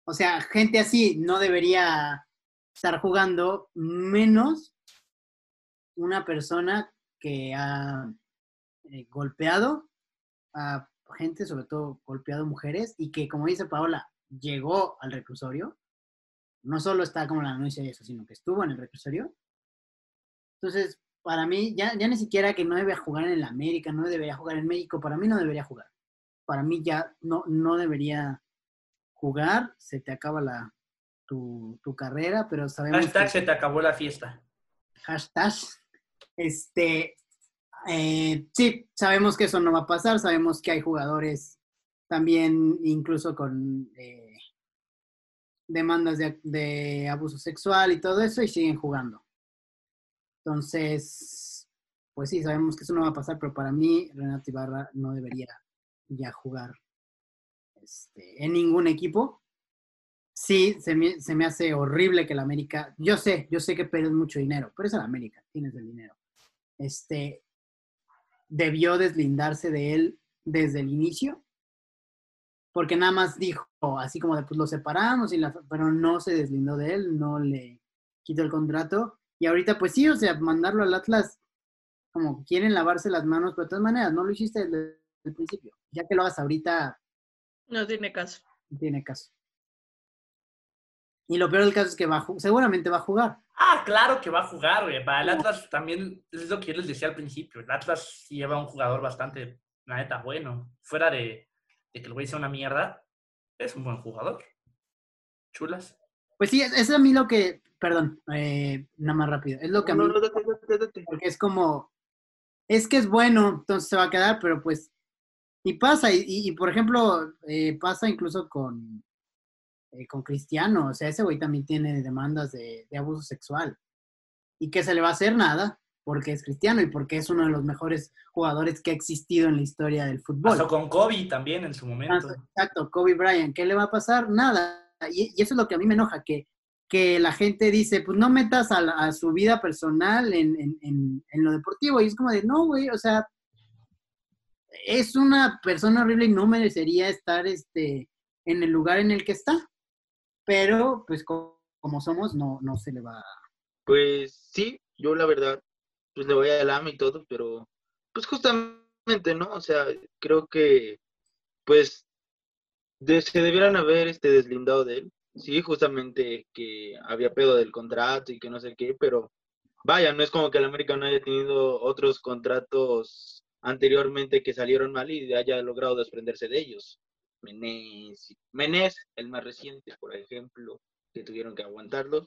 O sea, gente así no debería estar jugando, menos una persona que ha... Eh, golpeado a gente, sobre todo golpeado mujeres, y que, como dice Paola, llegó al reclusorio. No solo está como la anuncia y eso, sino que estuvo en el reclusorio. Entonces, para mí, ya, ya ni siquiera que no debería jugar en el América, no debería jugar en México, para mí no debería jugar. Para mí ya no, no debería jugar, se te acaba la, tu, tu carrera, pero sabemos... Hashtag que, se te acabó la fiesta. Hashtag, este... Eh, sí, sabemos que eso no va a pasar, sabemos que hay jugadores también incluso con eh, demandas de, de abuso sexual y todo eso y siguen jugando. Entonces, pues sí, sabemos que eso no va a pasar, pero para mí Renato Ibarra no debería ya jugar este, en ningún equipo. Sí, se me, se me hace horrible que el América, yo sé, yo sé que pierdes mucho dinero, pero es el América, tienes el dinero. Este... debió deslindarse de él desde el inicio, porque nada más dijo, así como de, pues lo separamos, y la, pero no se deslindó de él, no le quitó el contrato, y ahorita pues sí, o sea, mandarlo al Atlas, como quieren lavarse las manos, pero de todas maneras, no lo hiciste desde el principio, ya que lo hagas ahorita. No tiene caso. No tiene caso. Y lo peor del caso es que va a, seguramente va a jugar. Ah, claro que va a jugar, güey. Para el Atlas también es lo que yo les decía al principio. El Atlas lleva un jugador bastante, la neta, bueno. Fuera de, de que el güey sea una mierda, es un buen jugador. Chulas. Pues sí, es, es a mí lo que... Perdón, eh, nada más rápido. Es lo que a mí... No, no, no, no, no, no, no. Porque es como... Es que es bueno, entonces se va a quedar, pero pues Y pasa, y, y, y por ejemplo, eh, pasa incluso con, eh, con Cristiano. O sea, ese güey también tiene demandas de, de abuso sexual. Y que se le va a hacer nada porque es Cristiano y porque es uno de los mejores jugadores que ha existido en la historia del fútbol. Pasó con Kobe también en su momento. Exacto, Kobe Bryant. ¿Qué le va a pasar? Nada. Y, y eso es lo que a mí me enoja, que, que la gente dice, pues no metas a, la, a su vida personal en, en, en, en lo deportivo. Y es como de, no, güey, o sea... Es una persona horrible y no merecería estar este, en el lugar en el que está. Pero, pues, como, como somos, no, no se le va... Pues, sí, yo la verdad, pues le voy al A M y todo, pero, pues, justamente, ¿no? O sea, creo que, pues, de, se debieran haber este, deslindado de él. Sí, justamente que había pedo del contrato y que no sé qué, pero, vaya, no es como que el América no haya tenido otros contratos... anteriormente que salieron mal y haya logrado desprenderse de ellos. Menés, Menés, el más reciente, por ejemplo, que tuvieron que aguantarlos.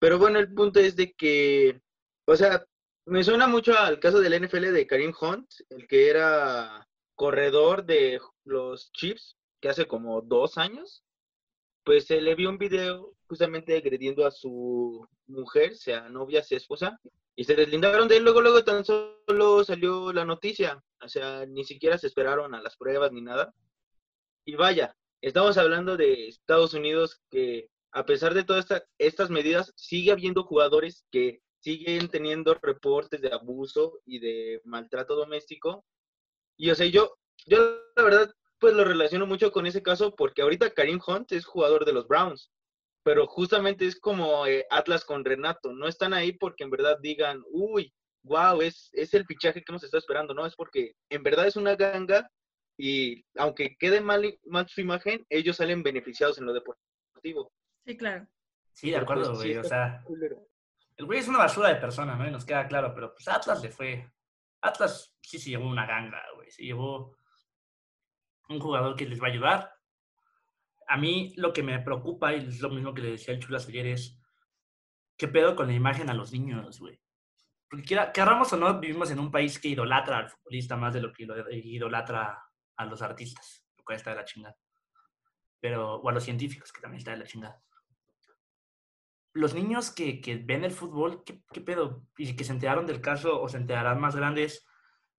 Pero bueno, el punto es de que, o sea, me suena mucho al caso del N F L de Kareem Hunt, el que era corredor de los Chiefs, que hace como dos años, pues se le vio un video justamente agrediendo a su mujer, sea novia, sea esposa, y se deslindaron de él. Luego, luego tan solo salió la noticia. O sea, ni siquiera se esperaron a las pruebas ni nada. Y vaya, estamos hablando de Estados Unidos que, a pesar de todas esta, estas medidas, sigue habiendo jugadores que siguen teniendo reportes de abuso y de maltrato doméstico. Y, o sea, yo, yo la verdad, pues lo relaciono mucho con ese caso porque ahorita Kareem Hunt es jugador de los Browns. Pero justamente es como eh, Atlas con Renato. No están ahí porque en verdad digan, uy, wow, es, es el fichaje que nos está esperando. No, es porque en verdad es una ganga y aunque quede mal, mal su imagen, ellos salen beneficiados en lo deportivo. Sí, claro. Sí, de acuerdo, güey. O sea, el güey es una basura de persona, ¿no? Y nos queda claro, pero pues Atlas le fue. Atlas sí se llevó una ganga, güey. Se llevó un jugador que les va a ayudar. A mí lo que me preocupa, y es lo mismo que le decía el Chulas ayer, es ¿qué pedo con la imagen a los niños, güey? Porque quiera, querramos o no, vivimos en un país que idolatra al futbolista más de lo que idolatra a los artistas, lo cual está de la chingada. Pero, o a los científicos, que también está de la chingada. Los niños que, que ven el fútbol, ¿qué, ¿qué pedo? Y que se enteraron del caso, o se enterarán más grandes,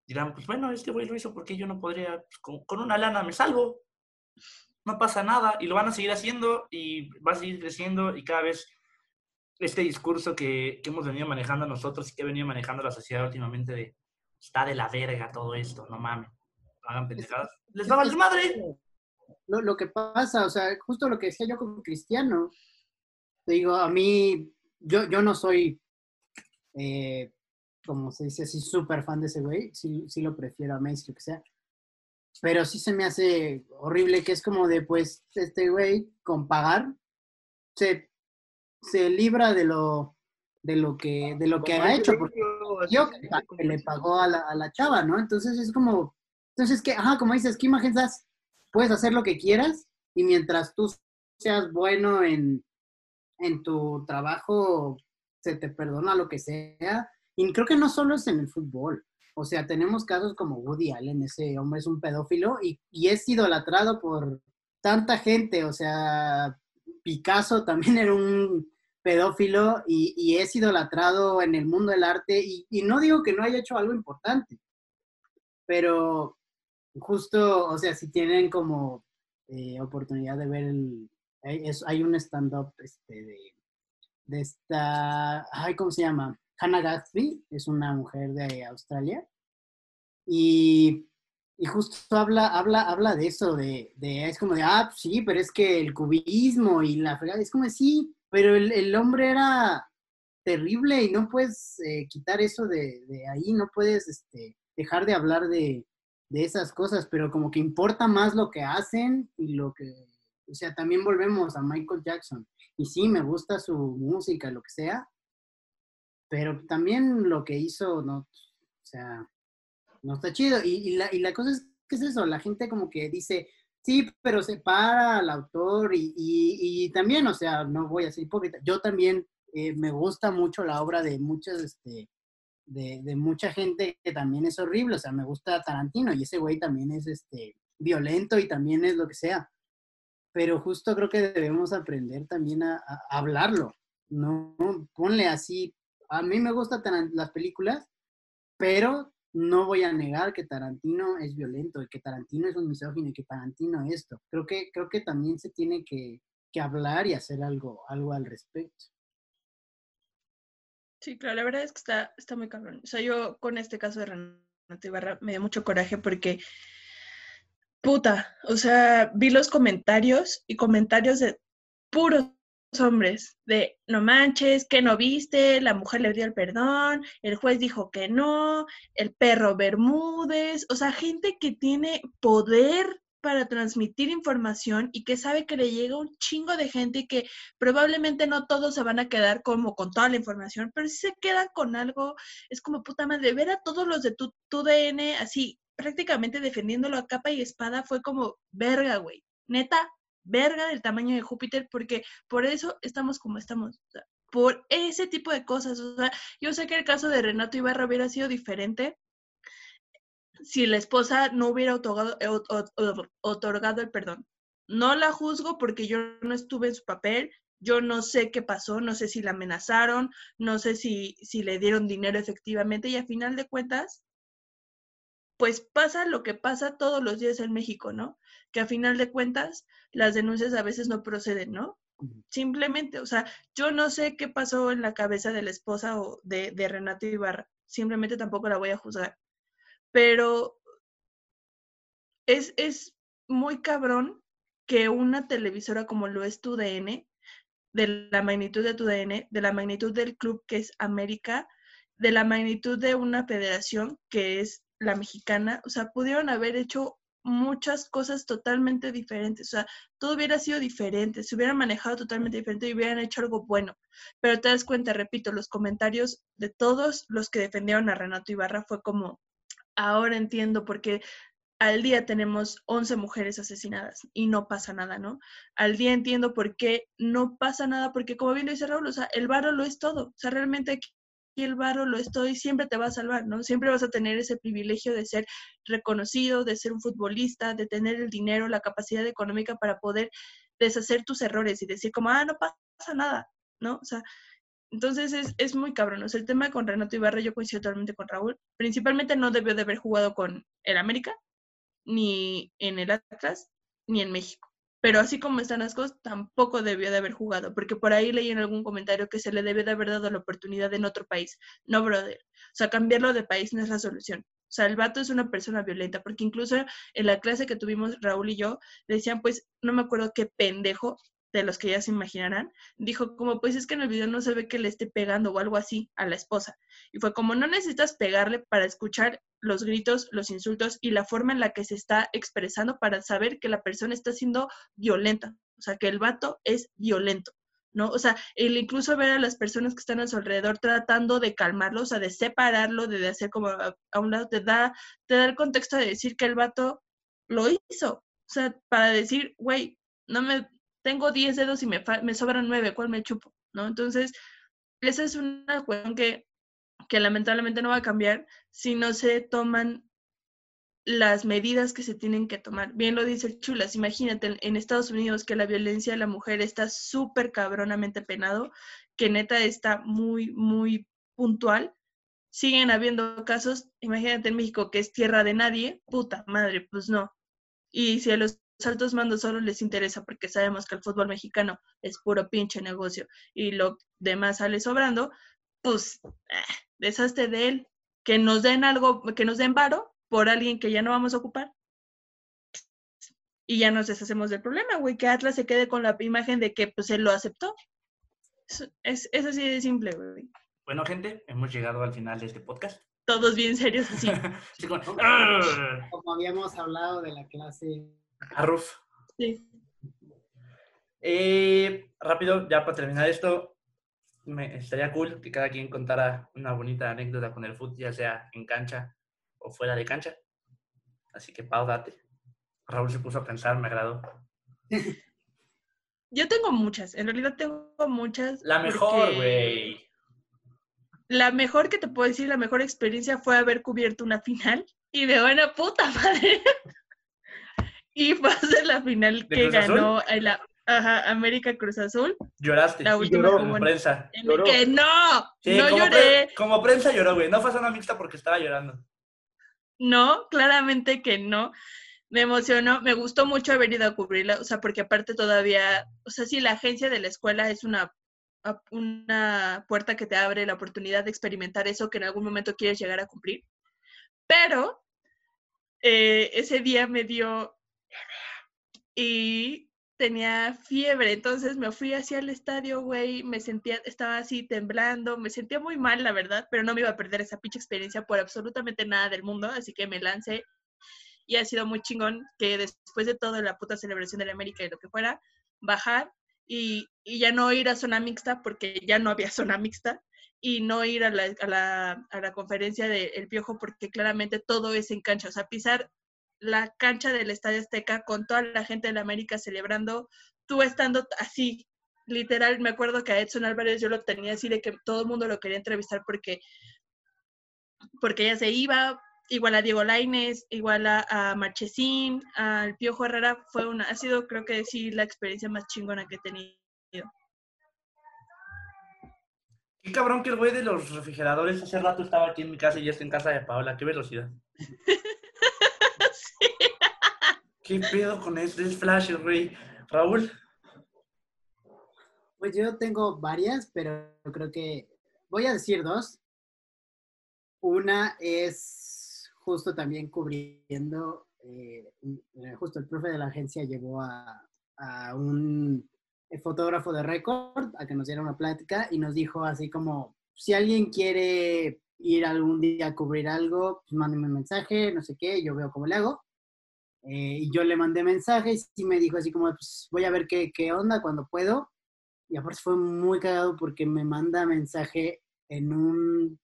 dirán, pues bueno, este güey lo hizo porque yo no podría, pues, con, con una lana me salvo. No pasa nada, y lo van a seguir haciendo, y va a seguir creciendo, y cada vez este discurso que, que hemos venido manejando nosotros y que ha venido manejando la sociedad últimamente de está de la verga todo esto, no mames, no hagan pendejadas, les va a valer madre. Lo, lo que pasa, o sea, justo lo que decía yo con Cristiano, te digo, a mí, yo, yo no soy, eh, como se dice así, súper fan de ese güey, sí, sí lo prefiero a Messi, lo que sea. Pero sí se me hace horrible que es como de, pues, este güey, con pagar, se, se libra de lo, de lo que, de lo que ha hecho. Porque yo que le pagó a la, a la chava, ¿no? Entonces es como, entonces que, ajá, como dices, ¿qué imagen das? Puedes hacer lo que quieras y mientras tú seas bueno en, en tu trabajo, se te perdona lo que sea. Y creo que no solo es en el fútbol. O sea, tenemos casos como Woody Allen, ese hombre es un pedófilo y, y es idolatrado por tanta gente. O sea, Picasso también era un pedófilo y, y es idolatrado en el mundo del arte. Y, y no digo que no haya hecho algo importante, pero justo, o sea, si tienen como eh, oportunidad de ver, el, hay, es, hay un stand-up este, de, de esta, ay, ¿cómo se llama? Hannah Gadsby, es una mujer de Australia, y, y justo habla, habla, habla de eso, de, de, es como de, ah, sí, pero es que el cubismo y la fregada, es como de, sí, pero el, el hombre era terrible y no puedes eh, quitar eso de, de ahí, no puedes este, dejar de hablar de, de esas cosas, pero como que importa más lo que hacen y lo que, o sea, también volvemos a Michael Jackson, y sí, me gusta su música, lo que sea, pero también lo que hizo, no, o sea, no está chido. Y, y, la, y la cosa es, ¿qué es eso? La gente como que dice, sí, pero separa al autor y, y, y también, o sea, no voy a ser hipócrita. Yo también eh, me gusta mucho la obra de muchos este, de, de mucha gente que también es horrible. O sea, me gusta Tarantino y ese güey también es este, violento y también es lo que sea. Pero justo creo que debemos aprender también a, a hablarlo, ¿no? Ponle así, a mí me gustan las películas, pero no voy a negar que Tarantino es violento y que Tarantino es un misógino y que Tarantino esto. Creo que, creo que también se tiene que, que hablar y hacer algo, algo al respecto. Sí, claro, la verdad es que está, está muy cabrón. O sea, yo con este caso de Renato Ibarra me dio mucho coraje porque... Puta, o sea, vi los comentarios y comentarios de puros hombres, de no manches, que no viste, la mujer le dio el perdón, el juez dijo que no, el perro Bermúdez, o sea, gente que tiene poder para transmitir información y que sabe que le llega un chingo de gente y que probablemente no todos se van a quedar como con toda la información, pero si se quedan con algo, es como puta madre, ver a todos los de tu, tu D N así, prácticamente defendiéndolo a capa y espada, fue como, verga, güey, neta, verga del tamaño de Júpiter, porque por eso estamos como estamos, o sea, por ese tipo de cosas. O sea, yo sé que el caso de Renato Ibarra hubiera sido diferente si la esposa no hubiera otorgado, otorgado el perdón. No la juzgo porque yo no estuve en su papel, yo no sé qué pasó, no sé si la amenazaron, no sé si, si le dieron dinero efectivamente, y a final de cuentas, pues pasa lo que pasa todos los días en México, ¿no? Que a final de cuentas, las denuncias a veces no proceden, ¿no? Simplemente, o sea, yo no sé qué pasó en la cabeza de la esposa o de, de Renato Ibarra. Simplemente tampoco la voy a juzgar. Pero es, es muy cabrón que una televisora como lo es T U D N, de la magnitud de T U D N, de la magnitud del club que es América, de la magnitud de una federación que es la mexicana, o sea, pudieron haber hecho muchas cosas totalmente diferentes, o sea, todo hubiera sido diferente, se hubieran manejado totalmente diferente y hubieran hecho algo bueno, pero te das cuenta, repito, los comentarios de todos los que defendieron a Renato Ibarra fue como, ahora entiendo por qué al día tenemos once mujeres asesinadas y no pasa nada, ¿no? Al día entiendo por qué no pasa nada, porque como bien lo dice Raúl, o sea, el varo lo es todo, o sea, realmente aquí y el varo lo estoy, siempre te va a salvar, ¿no? Siempre vas a tener ese privilegio de ser reconocido, de ser un futbolista, de tener el dinero, la capacidad económica para poder deshacer tus errores y decir como, ah, no pasa nada, ¿no? O sea, entonces es, es muy cabrón. O sea, el tema con Renato Ibarra yo coincido totalmente con Raúl. Principalmente no debió de haber jugado con el América, ni en el Atlas, ni en México. Pero así como están las cosas, tampoco debió de haber jugado, porque por ahí leí en algún comentario que se le debió de haber dado la oportunidad en otro país. No, brother. O sea, cambiarlo de país no es la solución. O sea, el vato es una persona violenta, porque incluso en la clase que tuvimos Raúl y yo, decían, pues, no me acuerdo qué pendejo, de los que ya se imaginarán, dijo como, pues es que en el video no se ve que le esté pegando o algo así a la esposa. Y fue como, no necesitas pegarle para escuchar los gritos, los insultos y la forma en la que se está expresando para saber que la persona está siendo violenta, o sea, que el vato es violento, ¿no? O sea, el incluso ver a las personas que están a su alrededor tratando de calmarlo, o sea, de separarlo, de hacer como a, a un lado, te da, te da el contexto de decir que el vato lo hizo, o sea, para decir, güey, no me, tengo diez dedos y me, me sobran nueve, ¿cuál me chupo? ¿No? Entonces, esa es una cuestión que que lamentablemente no va a cambiar si no se toman las medidas que se tienen que tomar. Bien lo dice Chulas, imagínate en Estados Unidos que la violencia de la mujer está súper cabronamente penado, que neta está muy, muy puntual. Siguen habiendo casos, imagínate en México que es tierra de nadie, puta madre, pues no. Y si a los altos mandos solo les interesa porque sabemos que el fútbol mexicano es puro pinche negocio y lo demás sale sobrando, pues eh, deshazte de él, que nos den algo, que nos den varo por alguien que ya no vamos a ocupar y ya nos deshacemos del problema, güey, que Atlas se quede con la imagen de que pues él lo aceptó. Eso, es, es así de simple, güey. Bueno, gente, hemos llegado al final de este podcast. Todos bien serios, sí. Sí, como, como habíamos hablado de la clase... Arruf. Sí. Eh, rápido, ya para terminar esto, me, estaría cool que cada quien contara una bonita anécdota con el fútbol, ya sea en cancha o fuera de cancha. Así que, Pau, date. Raúl se puso a pensar, me agradó. Yo tengo muchas, en realidad tengo muchas. La mejor, güey. Porque... la mejor que te puedo decir, la mejor experiencia fue haber cubierto una final y de buena puta madre. Y fue a ser la final que ganó el, ajá, América Cruz Azul. Lloraste, la última, lloró como prensa. En lloró. Que no, sí, no como lloré. Pre, como prensa lloró, güey. No fue una mixta porque estaba llorando. No, claramente que no. Me emocionó, me gustó mucho haber ido a cubrirla, o sea, porque aparte todavía, o sea, sí, la agencia de la escuela es una, una puerta que te abre la oportunidad de experimentar eso que en algún momento quieres llegar a cumplir. Pero eh, ese día me dio y tenía fiebre, entonces me fui hacia el estadio, güey, me sentía, estaba así temblando, me sentía muy mal, la verdad, pero no me iba a perder esa pinche experiencia por absolutamente nada del mundo, así que me lancé. Y ha sido muy chingón que después de toda la puta celebración de la América y lo que fuera, bajar y, y ya no ir a zona mixta porque ya no había zona mixta y no ir a la, a la, a la conferencia del Piojo porque claramente todo es en cancha. O sea, pisar la cancha del Estadio Azteca con toda la gente de la América celebrando, tú estando así, literal. Me acuerdo que a Edson Álvarez yo lo tenía así de que todo el mundo lo quería entrevistar porque, porque ella se iba. Igual a Diego Lainez, igual a, a Marchesín, al Piojo Herrera, fue una, ha sido, creo que sí, la experiencia más chingona que he tenido. Qué cabrón que el güey de los refrigeradores hace rato estaba aquí en mi casa y ya está en casa de Paola. Qué velocidad. Sí. Qué pedo con estos flashes, güey. Raúl. Pues yo tengo varias, pero creo que voy a decir dos. Una es justo también cubriendo, eh, justo el profe de la agencia llevó a, a un fotógrafo de récord a que nos diera una plática y nos dijo así como, si alguien quiere ir algún día a cubrir algo, pues mándeme un mensaje, no sé qué, yo veo cómo le hago. Eh, y yo le mandé mensajes y me dijo así como, pues voy a ver qué, qué onda cuando puedo. Y aparte fue muy cagado porque me manda mensaje en un...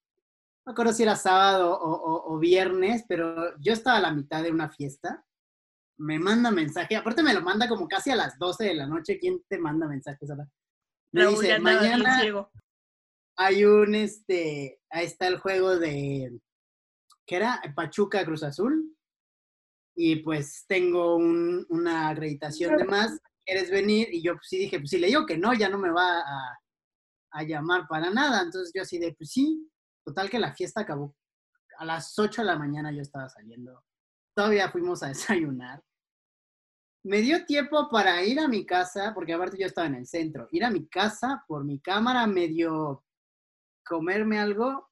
No me acuerdo si era sábado o, o, o viernes, pero yo estaba a la mitad de una fiesta. Me manda mensaje, aparte me lo manda como casi a las doce de la noche. ¿Quién te manda mensajes? Me Raúl, dice, mañana hay un, este, ahí está el juego de, ¿qué era? Pachuca Cruz Azul. Y pues tengo un, una acreditación de más. ¿Quieres venir? Y yo pues, sí dije, pues si le digo que no, ya no me va a, a llamar para nada. Entonces yo así de, pues sí. Total que la fiesta acabó. A las ocho de la mañana yo estaba saliendo. Todavía fuimos a desayunar. Me dio tiempo para ir a mi casa, porque aparte yo estaba en el centro. Ir a mi casa por mi cámara, medio comerme algo,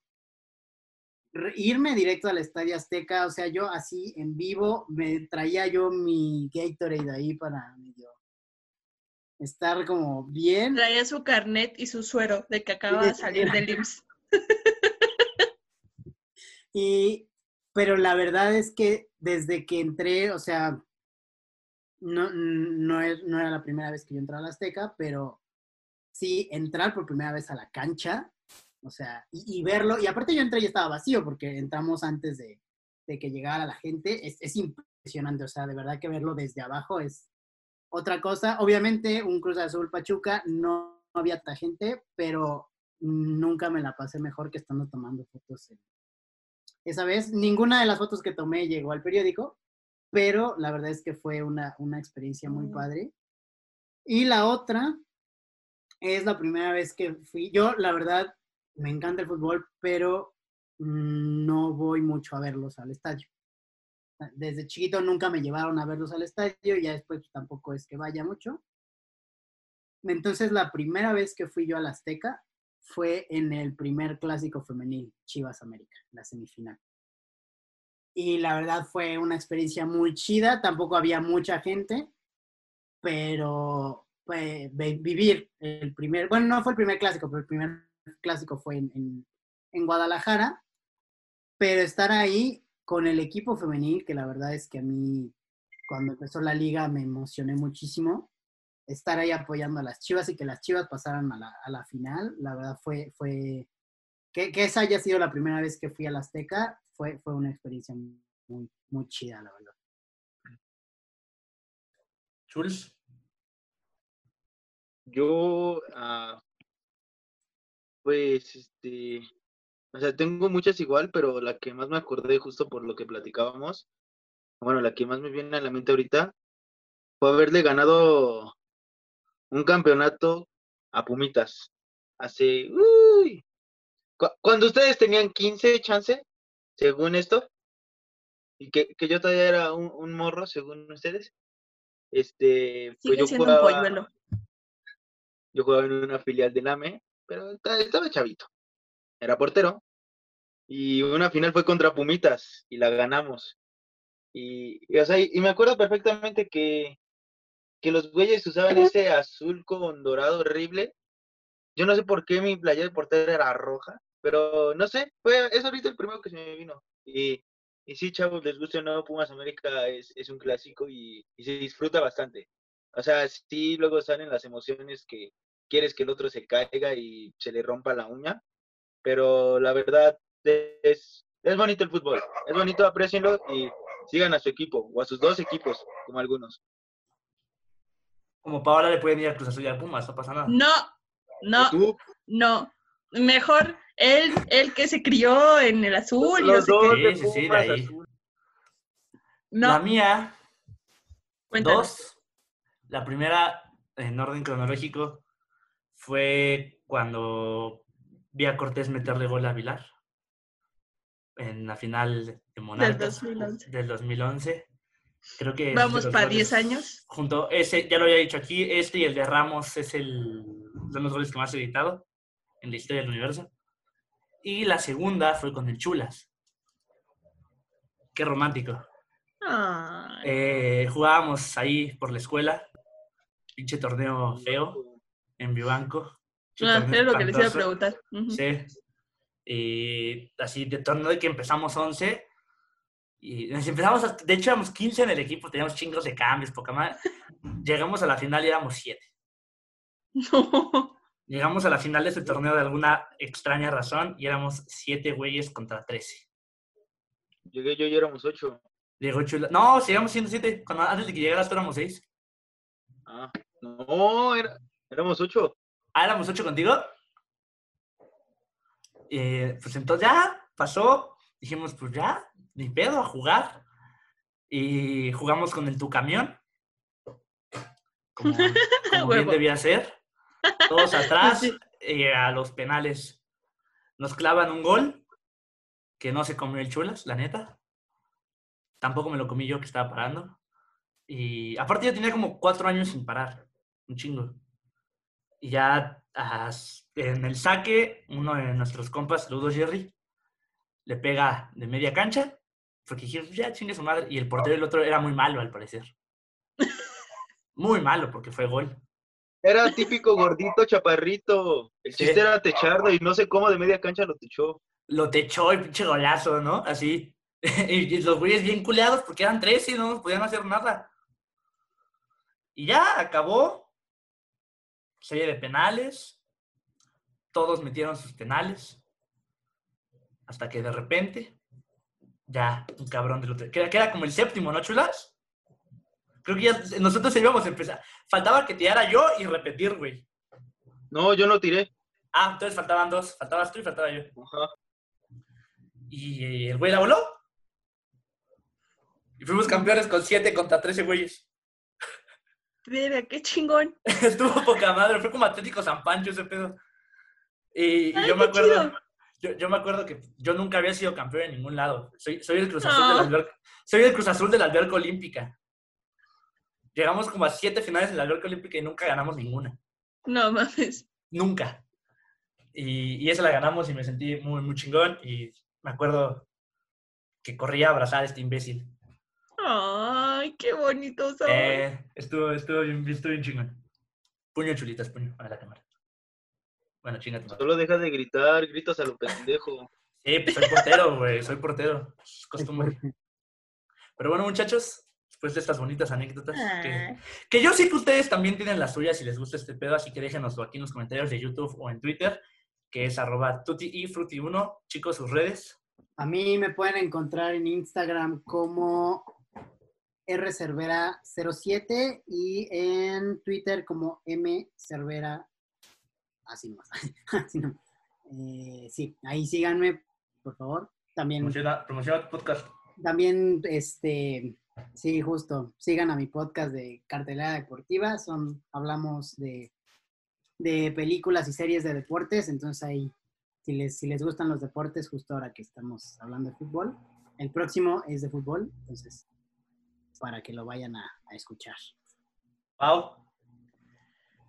irme directo al Estadio Azteca. O sea, yo así en vivo me traía yo mi Gatorade ahí para medio estar como bien. Traía su carnet y su suero de que acaba de salir del I M S S. Y, pero la verdad es que desde que entré, o sea, no, no, es, no era la primera vez que yo entraba a la Azteca, pero sí, entrar por primera vez a la cancha, o sea, y, y verlo, y aparte yo entré y estaba vacío, porque entramos antes de, de que llegara la gente, es, es impresionante, o sea, de verdad que verlo desde abajo es otra cosa. Obviamente, un Cruz Azul Pachuca, no, no había tanta gente, pero nunca me la pasé mejor que estando tomando fotos en... Esa vez, ninguna de las fotos que tomé llegó al periódico, pero la verdad es que fue una, una experiencia muy padre. Y la otra es la primera vez que fui. Yo, la verdad, me encanta el fútbol, pero no voy mucho a verlos al estadio. Desde chiquito nunca me llevaron a verlos al estadio, ya después tampoco es que vaya mucho. Entonces, la primera vez que fui yo al Azteca fue en el primer clásico femenil, Chivas América, la semifinal. Y la verdad fue una experiencia muy chida, tampoco había mucha gente, pero pues, vivir el primer, bueno, no fue el primer clásico, pero el primer clásico fue en, en, en Guadalajara, pero estar ahí con el equipo femenil, que la verdad es que a mí, cuando empezó la liga, me emocioné muchísimo. Estar ahí apoyando a las Chivas y que las Chivas pasaran a la, a la final, la verdad fue, fue que, que esa haya sido la primera vez que fui a la Azteca, fue, fue una experiencia muy, muy chida, la verdad. Chuls. Yo, uh, pues, este, O sea, tengo muchas igual, pero la que más me acordé justo por lo que platicábamos, bueno, la que más me viene a la mente ahorita, fue haberle ganado un campeonato a Pumitas. Hace, uy, cu- cuando ustedes tenían quince chance, según esto, y que, que yo todavía era un, un morro, según ustedes, este, pues sigue yo siendo jugaba, un polluelo. Yo jugaba en una filial del A M E, pero estaba chavito, era portero, y una final fue contra Pumitas, y la ganamos. Y, y, o sea, y, y me acuerdo perfectamente que, que los güeyes usaban ese azul con dorado horrible. Yo no sé por qué mi playera de portero era roja, pero no sé, fue es ahorita el primero que se me vino. Y, y sí, chavos, les gusta o no, Pumas América es, es un clásico y, y se disfruta bastante. O sea, sí, luego salen las emociones que quieres que el otro se caiga y se le rompa la uña, pero la verdad es, es bonito el fútbol, es bonito, aprecienlo y sigan a su equipo, o a sus dos equipos, como algunos. Como Paola le pueden ir a Cruz Azul y a Pumas, no pasa nada. No, no, no. Mejor él, él que se crió en el azul. Los dos de Pumas, sí, sí, de ahí. Azul. No. La mía, cuéntanos. Dos. La primera, en orden cronológico, fue cuando vi a Cortés meterle gol a Vilar. En la final de Monarcas del dos mil once. Creo que vamos para diez años. Junto ese, ya lo había dicho aquí, este y el de Ramos es el, son los goles que más he editado en la historia del universo. Y la segunda fue con el Chulas. Qué romántico. Eh, jugábamos ahí por la escuela. Pinche torneo feo en Vivanco. Ah, es lo que les iba a preguntar. Uh-huh. Sí. Y así de torneo de que empezamos once y nos empezamos a, de hecho éramos quince en el equipo, teníamos chingos de cambios, poca madre. Llegamos a la final y éramos siete. No. Llegamos a la final de este torneo de alguna extraña razón y éramos siete güeyes contra trece. Llegué yo y éramos ocho. Llegó Chula. No, seguíamos siendo siete. Cuando, antes de que llegaras éramos seis. Ah, no, era, éramos ocho. Ah, éramos ocho contigo. Eh, pues entonces ya pasó, dijimos pues ya, ni pedo, a jugar, y jugamos con el tu camión como, como bien debía ser, todos atrás, eh, a los penales nos clavan un gol que no se comió el Chulas, la neta, tampoco me lo comí yo que estaba parando, y aparte yo tenía como cuatro años sin parar, un chingo, y ya en el saque, uno de nuestros compas, saludos Jerry, le pega de media cancha, porque dijeron, ya chingue su madre, y el portero del otro era muy malo al parecer. Muy malo, porque fue gol. Era típico gordito, chaparrito, el chiste sí. Era techarlo, y no sé cómo de media cancha lo techó. Lo techó, el pinche golazo, ¿no? Así, y los güeyes bien culeados, porque eran tres y no nos podían hacer nada. Y ya, acabó. Serie de penales, todos metieron sus penales, hasta que de repente, ya, un cabrón del otro, que era, que era como el séptimo, ¿no, Chulas? Creo que ya nosotros íbamos a empezar, faltaba que tirara yo y repetir, güey. No, yo no tiré. Ah, entonces faltaban dos, faltabas tú y faltaba yo. Ajá. Y el güey la voló. Y fuimos campeones con siete contra trece güeyes. Mira, qué chingón. Estuvo poca madre, fue como Atlético San Pancho ese pedo. Y, ay, y yo me acuerdo, yo, yo me acuerdo que yo nunca había sido campeón en ningún lado. Soy, soy el Cruz Azul no. de la alberca, soy el Cruz Azul de la alberca olímpica. Llegamos como a siete finales en la alberca olímpica y nunca ganamos ninguna. No mames. Nunca. Y, y esa la ganamos y me sentí muy, muy chingón. Y me acuerdo que corría a abrazar a este imbécil. ¡Ay, qué bonito sabor! Eh, estuvo, estuvo, bien, estuvo bien chingón. Puño, chulitas, puño. A la cámara. Bueno, chinga tu madre. Solo deja de gritar, gritas a lo pendejo. Sí, pues soy portero, güey. Soy portero. Es costumbre. Pero bueno, muchachos, después de estas bonitas anécdotas, ah. que, que yo sé que ustedes también tienen las suyas si les gusta este pedo, así que déjenoslo aquí en los comentarios de YouTube o en Twitter, que es arroba tutti y frutti uno. Chicos, sus redes. A mí me pueden encontrar en Instagram como erre cervera cero siete y en Twitter como eme cervera, así nomás. Así nomás. Eh, sí, ahí síganme por favor. También promociona, promociona tu podcast. También, este, sí, justo, sigan a mi podcast de Cartelera Deportiva. Son, hablamos de, de películas y series de deportes. Entonces ahí, si les, si les gustan los deportes, justo ahora que estamos hablando de fútbol, el próximo es de fútbol, entonces para que lo vayan a, a escuchar. Pau.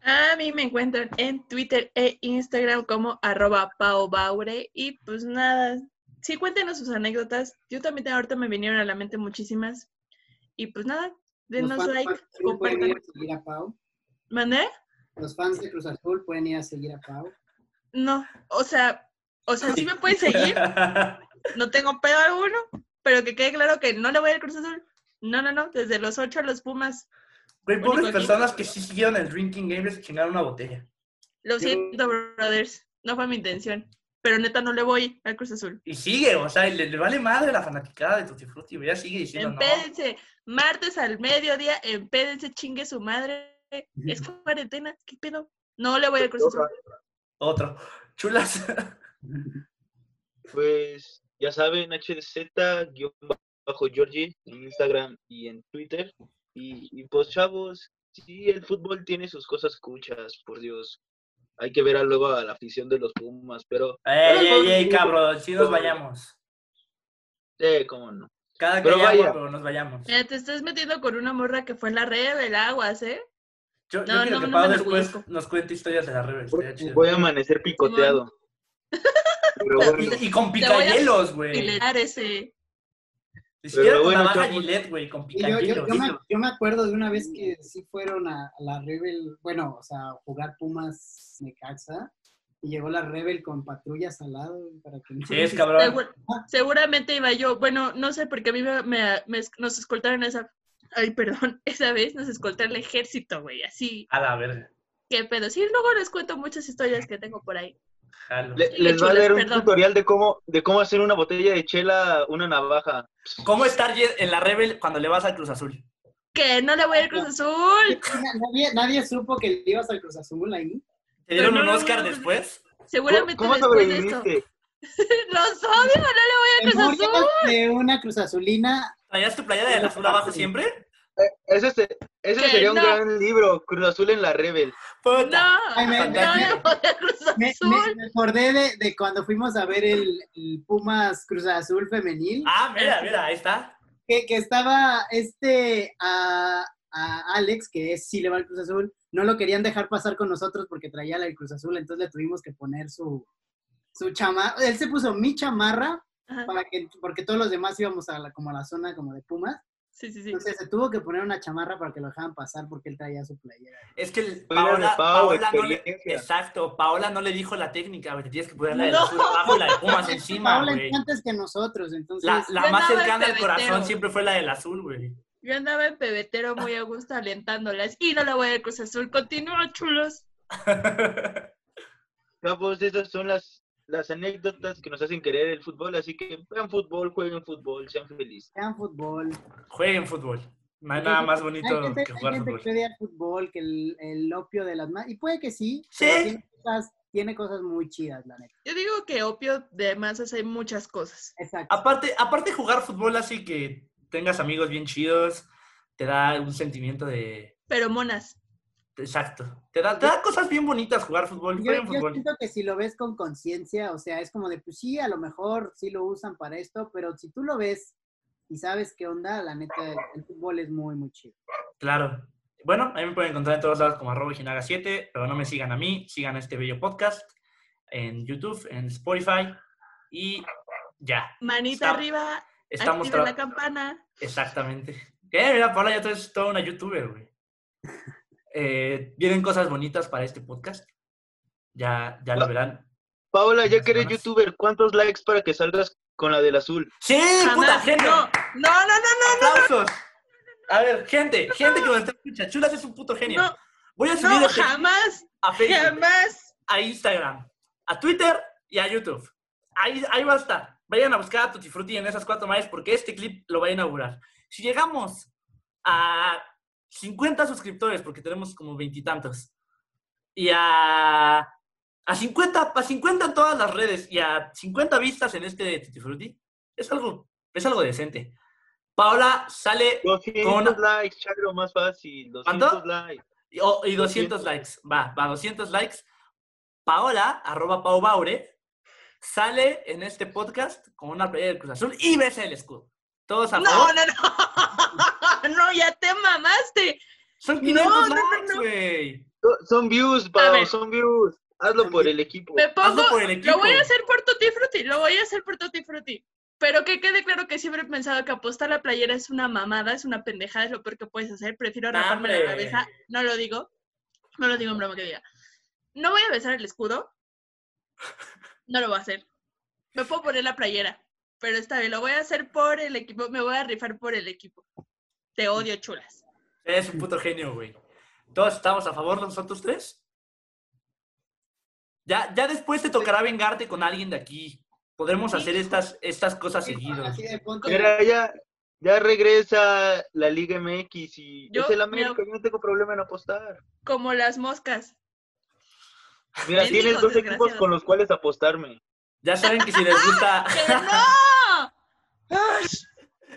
A mí me encuentran en Twitter e Instagram como arroba Pau Baure. Y pues nada, sí, cuéntenos sus anécdotas. Yo también ahorita me vinieron a la mente muchísimas. Y pues nada, denos like, compartan. ¿Mandé? Los fans de Cruz Azul pueden ir a seguir a Pau. No, o sea, o sea, sí me pueden seguir. No tengo pedo alguno, pero que quede claro que no le voy al Cruz Azul. No, no, no, desde los ocho a los Pumas. Hay pobres personas que sí siguieron el Drinking Game, les chingaron una botella. Lo siento, brothers, no fue mi intención. Pero neta, no le voy al Cruz Azul. Y sigue, o sea, le, le vale madre la fanaticada de Tutti Frutti, ya sigue diciendo empédense, no. Martes al mediodía, empédense, chingue su madre. Es cuarentena, ¿qué pedo? No le voy al Cruz Azul. Otro. Chulas. Pues, ya saben, H D Z-Georgie en Instagram y en Twitter. Y, y pues, chavos, sí, el fútbol tiene sus cosas cuchas, por Dios. Hay que ver a luego a la afición de los Pumas, pero... ¡Ey, ey, ey, cabrón! Sí nos vayamos. Eh, cómo no. Cada que vaya, pero nos vayamos. Mira, te estás metiendo con una morra que fue en la Red del Aguas, ¿eh? Yo, no, yo quiero no, que Pau no después busco. Nos cuente historias de la Red. Voy, voy a amanecer picoteado. Bueno. Y, y con picayelos, güey. Ese... Ni siquiera con navaja Gillette, güey, con picayelos. Yo, yo, yo, me, yo me acuerdo de una vez que sí fueron a, a la Rebel, bueno, o sea, jugar Pumas Necaxa, y llegó la Rebel con patrullas al lado para que... Sí, es cabrón. Segur, seguramente iba yo, bueno, no sé, porque a mí me, me, me, nos escoltaron esa... Ay, perdón, esa vez nos escoltaron el ejército, güey, así. A la verga. Qué pedo. Sí, luego les cuento muchas historias que tengo por ahí. Le, les Chulas, va a leer un perdón. Tutorial de cómo de cómo hacer una botella de chela, una navaja. ¿Cómo estar en la Rebel cuando le vas al Cruz Azul? Que no le voy al Cruz Azul. Nadie, nadie supo que le ibas al Cruz Azul ahí. ¿Te dieron no, un Oscar no, no, después? Seguramente ¿Cómo después de esto. Los obvio, no le voy al Cruz Azul. De una Cruz Azulina. ¿Traías tu playa del azul abajo siempre? Eh, ese se, ese sería no. un gran libro, Cruz Azul en la Rebel. No, Ay, me, no, me, Cruz Azul. Me, me, me acordé de, de cuando fuimos a ver el, el Pumas Cruz Azul femenil. Ah, mira, mira, ahí está. Que, que estaba este a, a Alex, que es sí le va al Cruz Azul, no lo querían dejar pasar con nosotros porque traía la del Cruz Azul, entonces le tuvimos que poner su, su chamarra. Él se puso mi chamarra, para que, porque todos los demás íbamos a la, como a la zona como de Pumas. Sí, sí, sí. Entonces se tuvo que poner una chamarra para que lo dejaran pasar porque él traía su playera. Es que el, Paola, Paola no le, exacto, Paola no le dijo la técnica, porque tienes que poner la de no. azul abajo y la de Pumas encima. Paola wey. Antes que nosotros, entonces. La, la más cercana al corazón siempre fue la del azul, güey. Yo andaba en pebetero muy a gusto alentándolas y no la voy a Cruz Azul. Continúa, chulos. Capos, esas son las. Las anécdotas que nos hacen querer el fútbol, así que vean fútbol, jueguen fútbol, sean felices. Vean fútbol. Jueguen fútbol. No hay nada más bonito hay gente, que jugar hay gente fútbol. Que odia el fútbol, que el, el opio de las masas. Y puede que sí. Sí. Tiene cosas, tiene cosas muy chidas, la neta. Yo digo que opio de masas hay muchas cosas. Exacto. Aparte, aparte jugar fútbol así que tengas amigos bien chidos, te da un sentimiento de... Pero monas. Exacto. Te da, te da cosas bien bonitas jugar fútbol. Yo, yo fútbol. Siento que si lo ves con conciencia, o sea, es como de, pues sí, a lo mejor sí lo usan para esto, pero si tú lo ves y sabes qué onda, la neta, el fútbol es muy, muy chido. Claro. Bueno, ahí me pueden encontrar en todos lados como arroba ginaga siete, pero no me sigan a mí, sigan este bello podcast en YouTube, en Spotify y ya. Manita Está, arriba, estamos activa la campana. Exactamente. Eh, mira, Paola, ya tú eres toda una youtuber, güey. Eh, vienen cosas bonitas para este podcast. Ya, ya lo verán. Paola, ya que eres youtuber, ¿cuántos likes para que salgas con la del azul? ¡Sí, Jamás. puta gente! No, no, no, no, no. ¡Aplausos! No. A ver, gente, no. gente que nos está escuchando. Chulas es un puto genio. No. Voy a subir no, jamás, a Facebook, jamás. a Instagram, a Twitter y a YouTube. Ahí, ahí va a estar. Vayan a buscar a Tutti Frutti en esas cuatro madres porque este clip lo va a inaugurar. Si llegamos a... cincuenta suscriptores, porque tenemos como veintitantos. Y, y a A cincuenta, a cincuenta en todas las redes y a cincuenta vistas en este Tutti Frutti. Es algo, es algo decente. Paola sale doscientos con... likes, Chagro, más fácil. doscientos likes. Y, oh, y doscientos, doscientos likes. Va, va, doscientos likes. Paola, arroba Pau Baure, sale en este podcast con una playera del Cruz Azul y besa el escudo. Todos a favor. No, no, no. No, ya te mamaste. Son quinientos no, likes, güey. No, no, no. Son views, Pau, son views. Hazlo por el equipo. Me pongo, Hazlo por el equipo. Lo voy a hacer por Tutti Frutti, lo voy a hacer por Tutti Frutti. Pero que quede claro que siempre he pensado que apostar la playera es una mamada, es una pendejada, es lo peor que puedes hacer. Prefiero raparme la cabeza. No lo digo. No lo digo en broma que diga. No voy a besar el escudo. No lo voy a hacer. Me puedo poner la playera. Pero está bien, lo voy a hacer por el equipo. Me voy a rifar por el equipo. Te odio, Chulas. Eres un puto genio, güey. ¿Todos estamos a favor nosotros tres? Ya, ya después te tocará vengarte con alguien de aquí. Podremos hacer estas, estas cosas seguidas. Mira, ya, ya regresa la Liga M X y yo, es el América, mira, yo no tengo problema en apostar. Como las moscas. Mira, México, tienes dos equipos con los cuales apostarme. Ya saben que si les gusta... ¡No!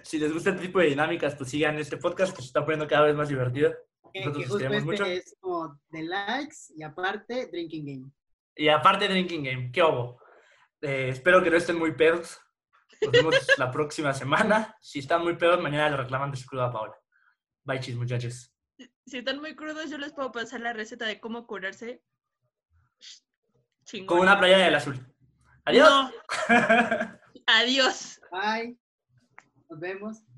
Si les gusta este tipo de dinámicas, pues sigan este podcast que se está poniendo cada vez más divertido. Nosotros nos queremos mucho. Es como de likes y aparte Drinking Game. Y aparte Drinking Game. ¿Qué hubo? Eh, espero que no estén muy pedos. Nos vemos la próxima semana. Si están muy pedos, mañana le reclaman de su cruda a Paola. Bye, chis, muchachos. Si están muy crudos, yo les puedo pasar la receta de cómo curarse. Chingón. Con una playera del azul. Adiós. No. Adiós. Bye. Nos vemos.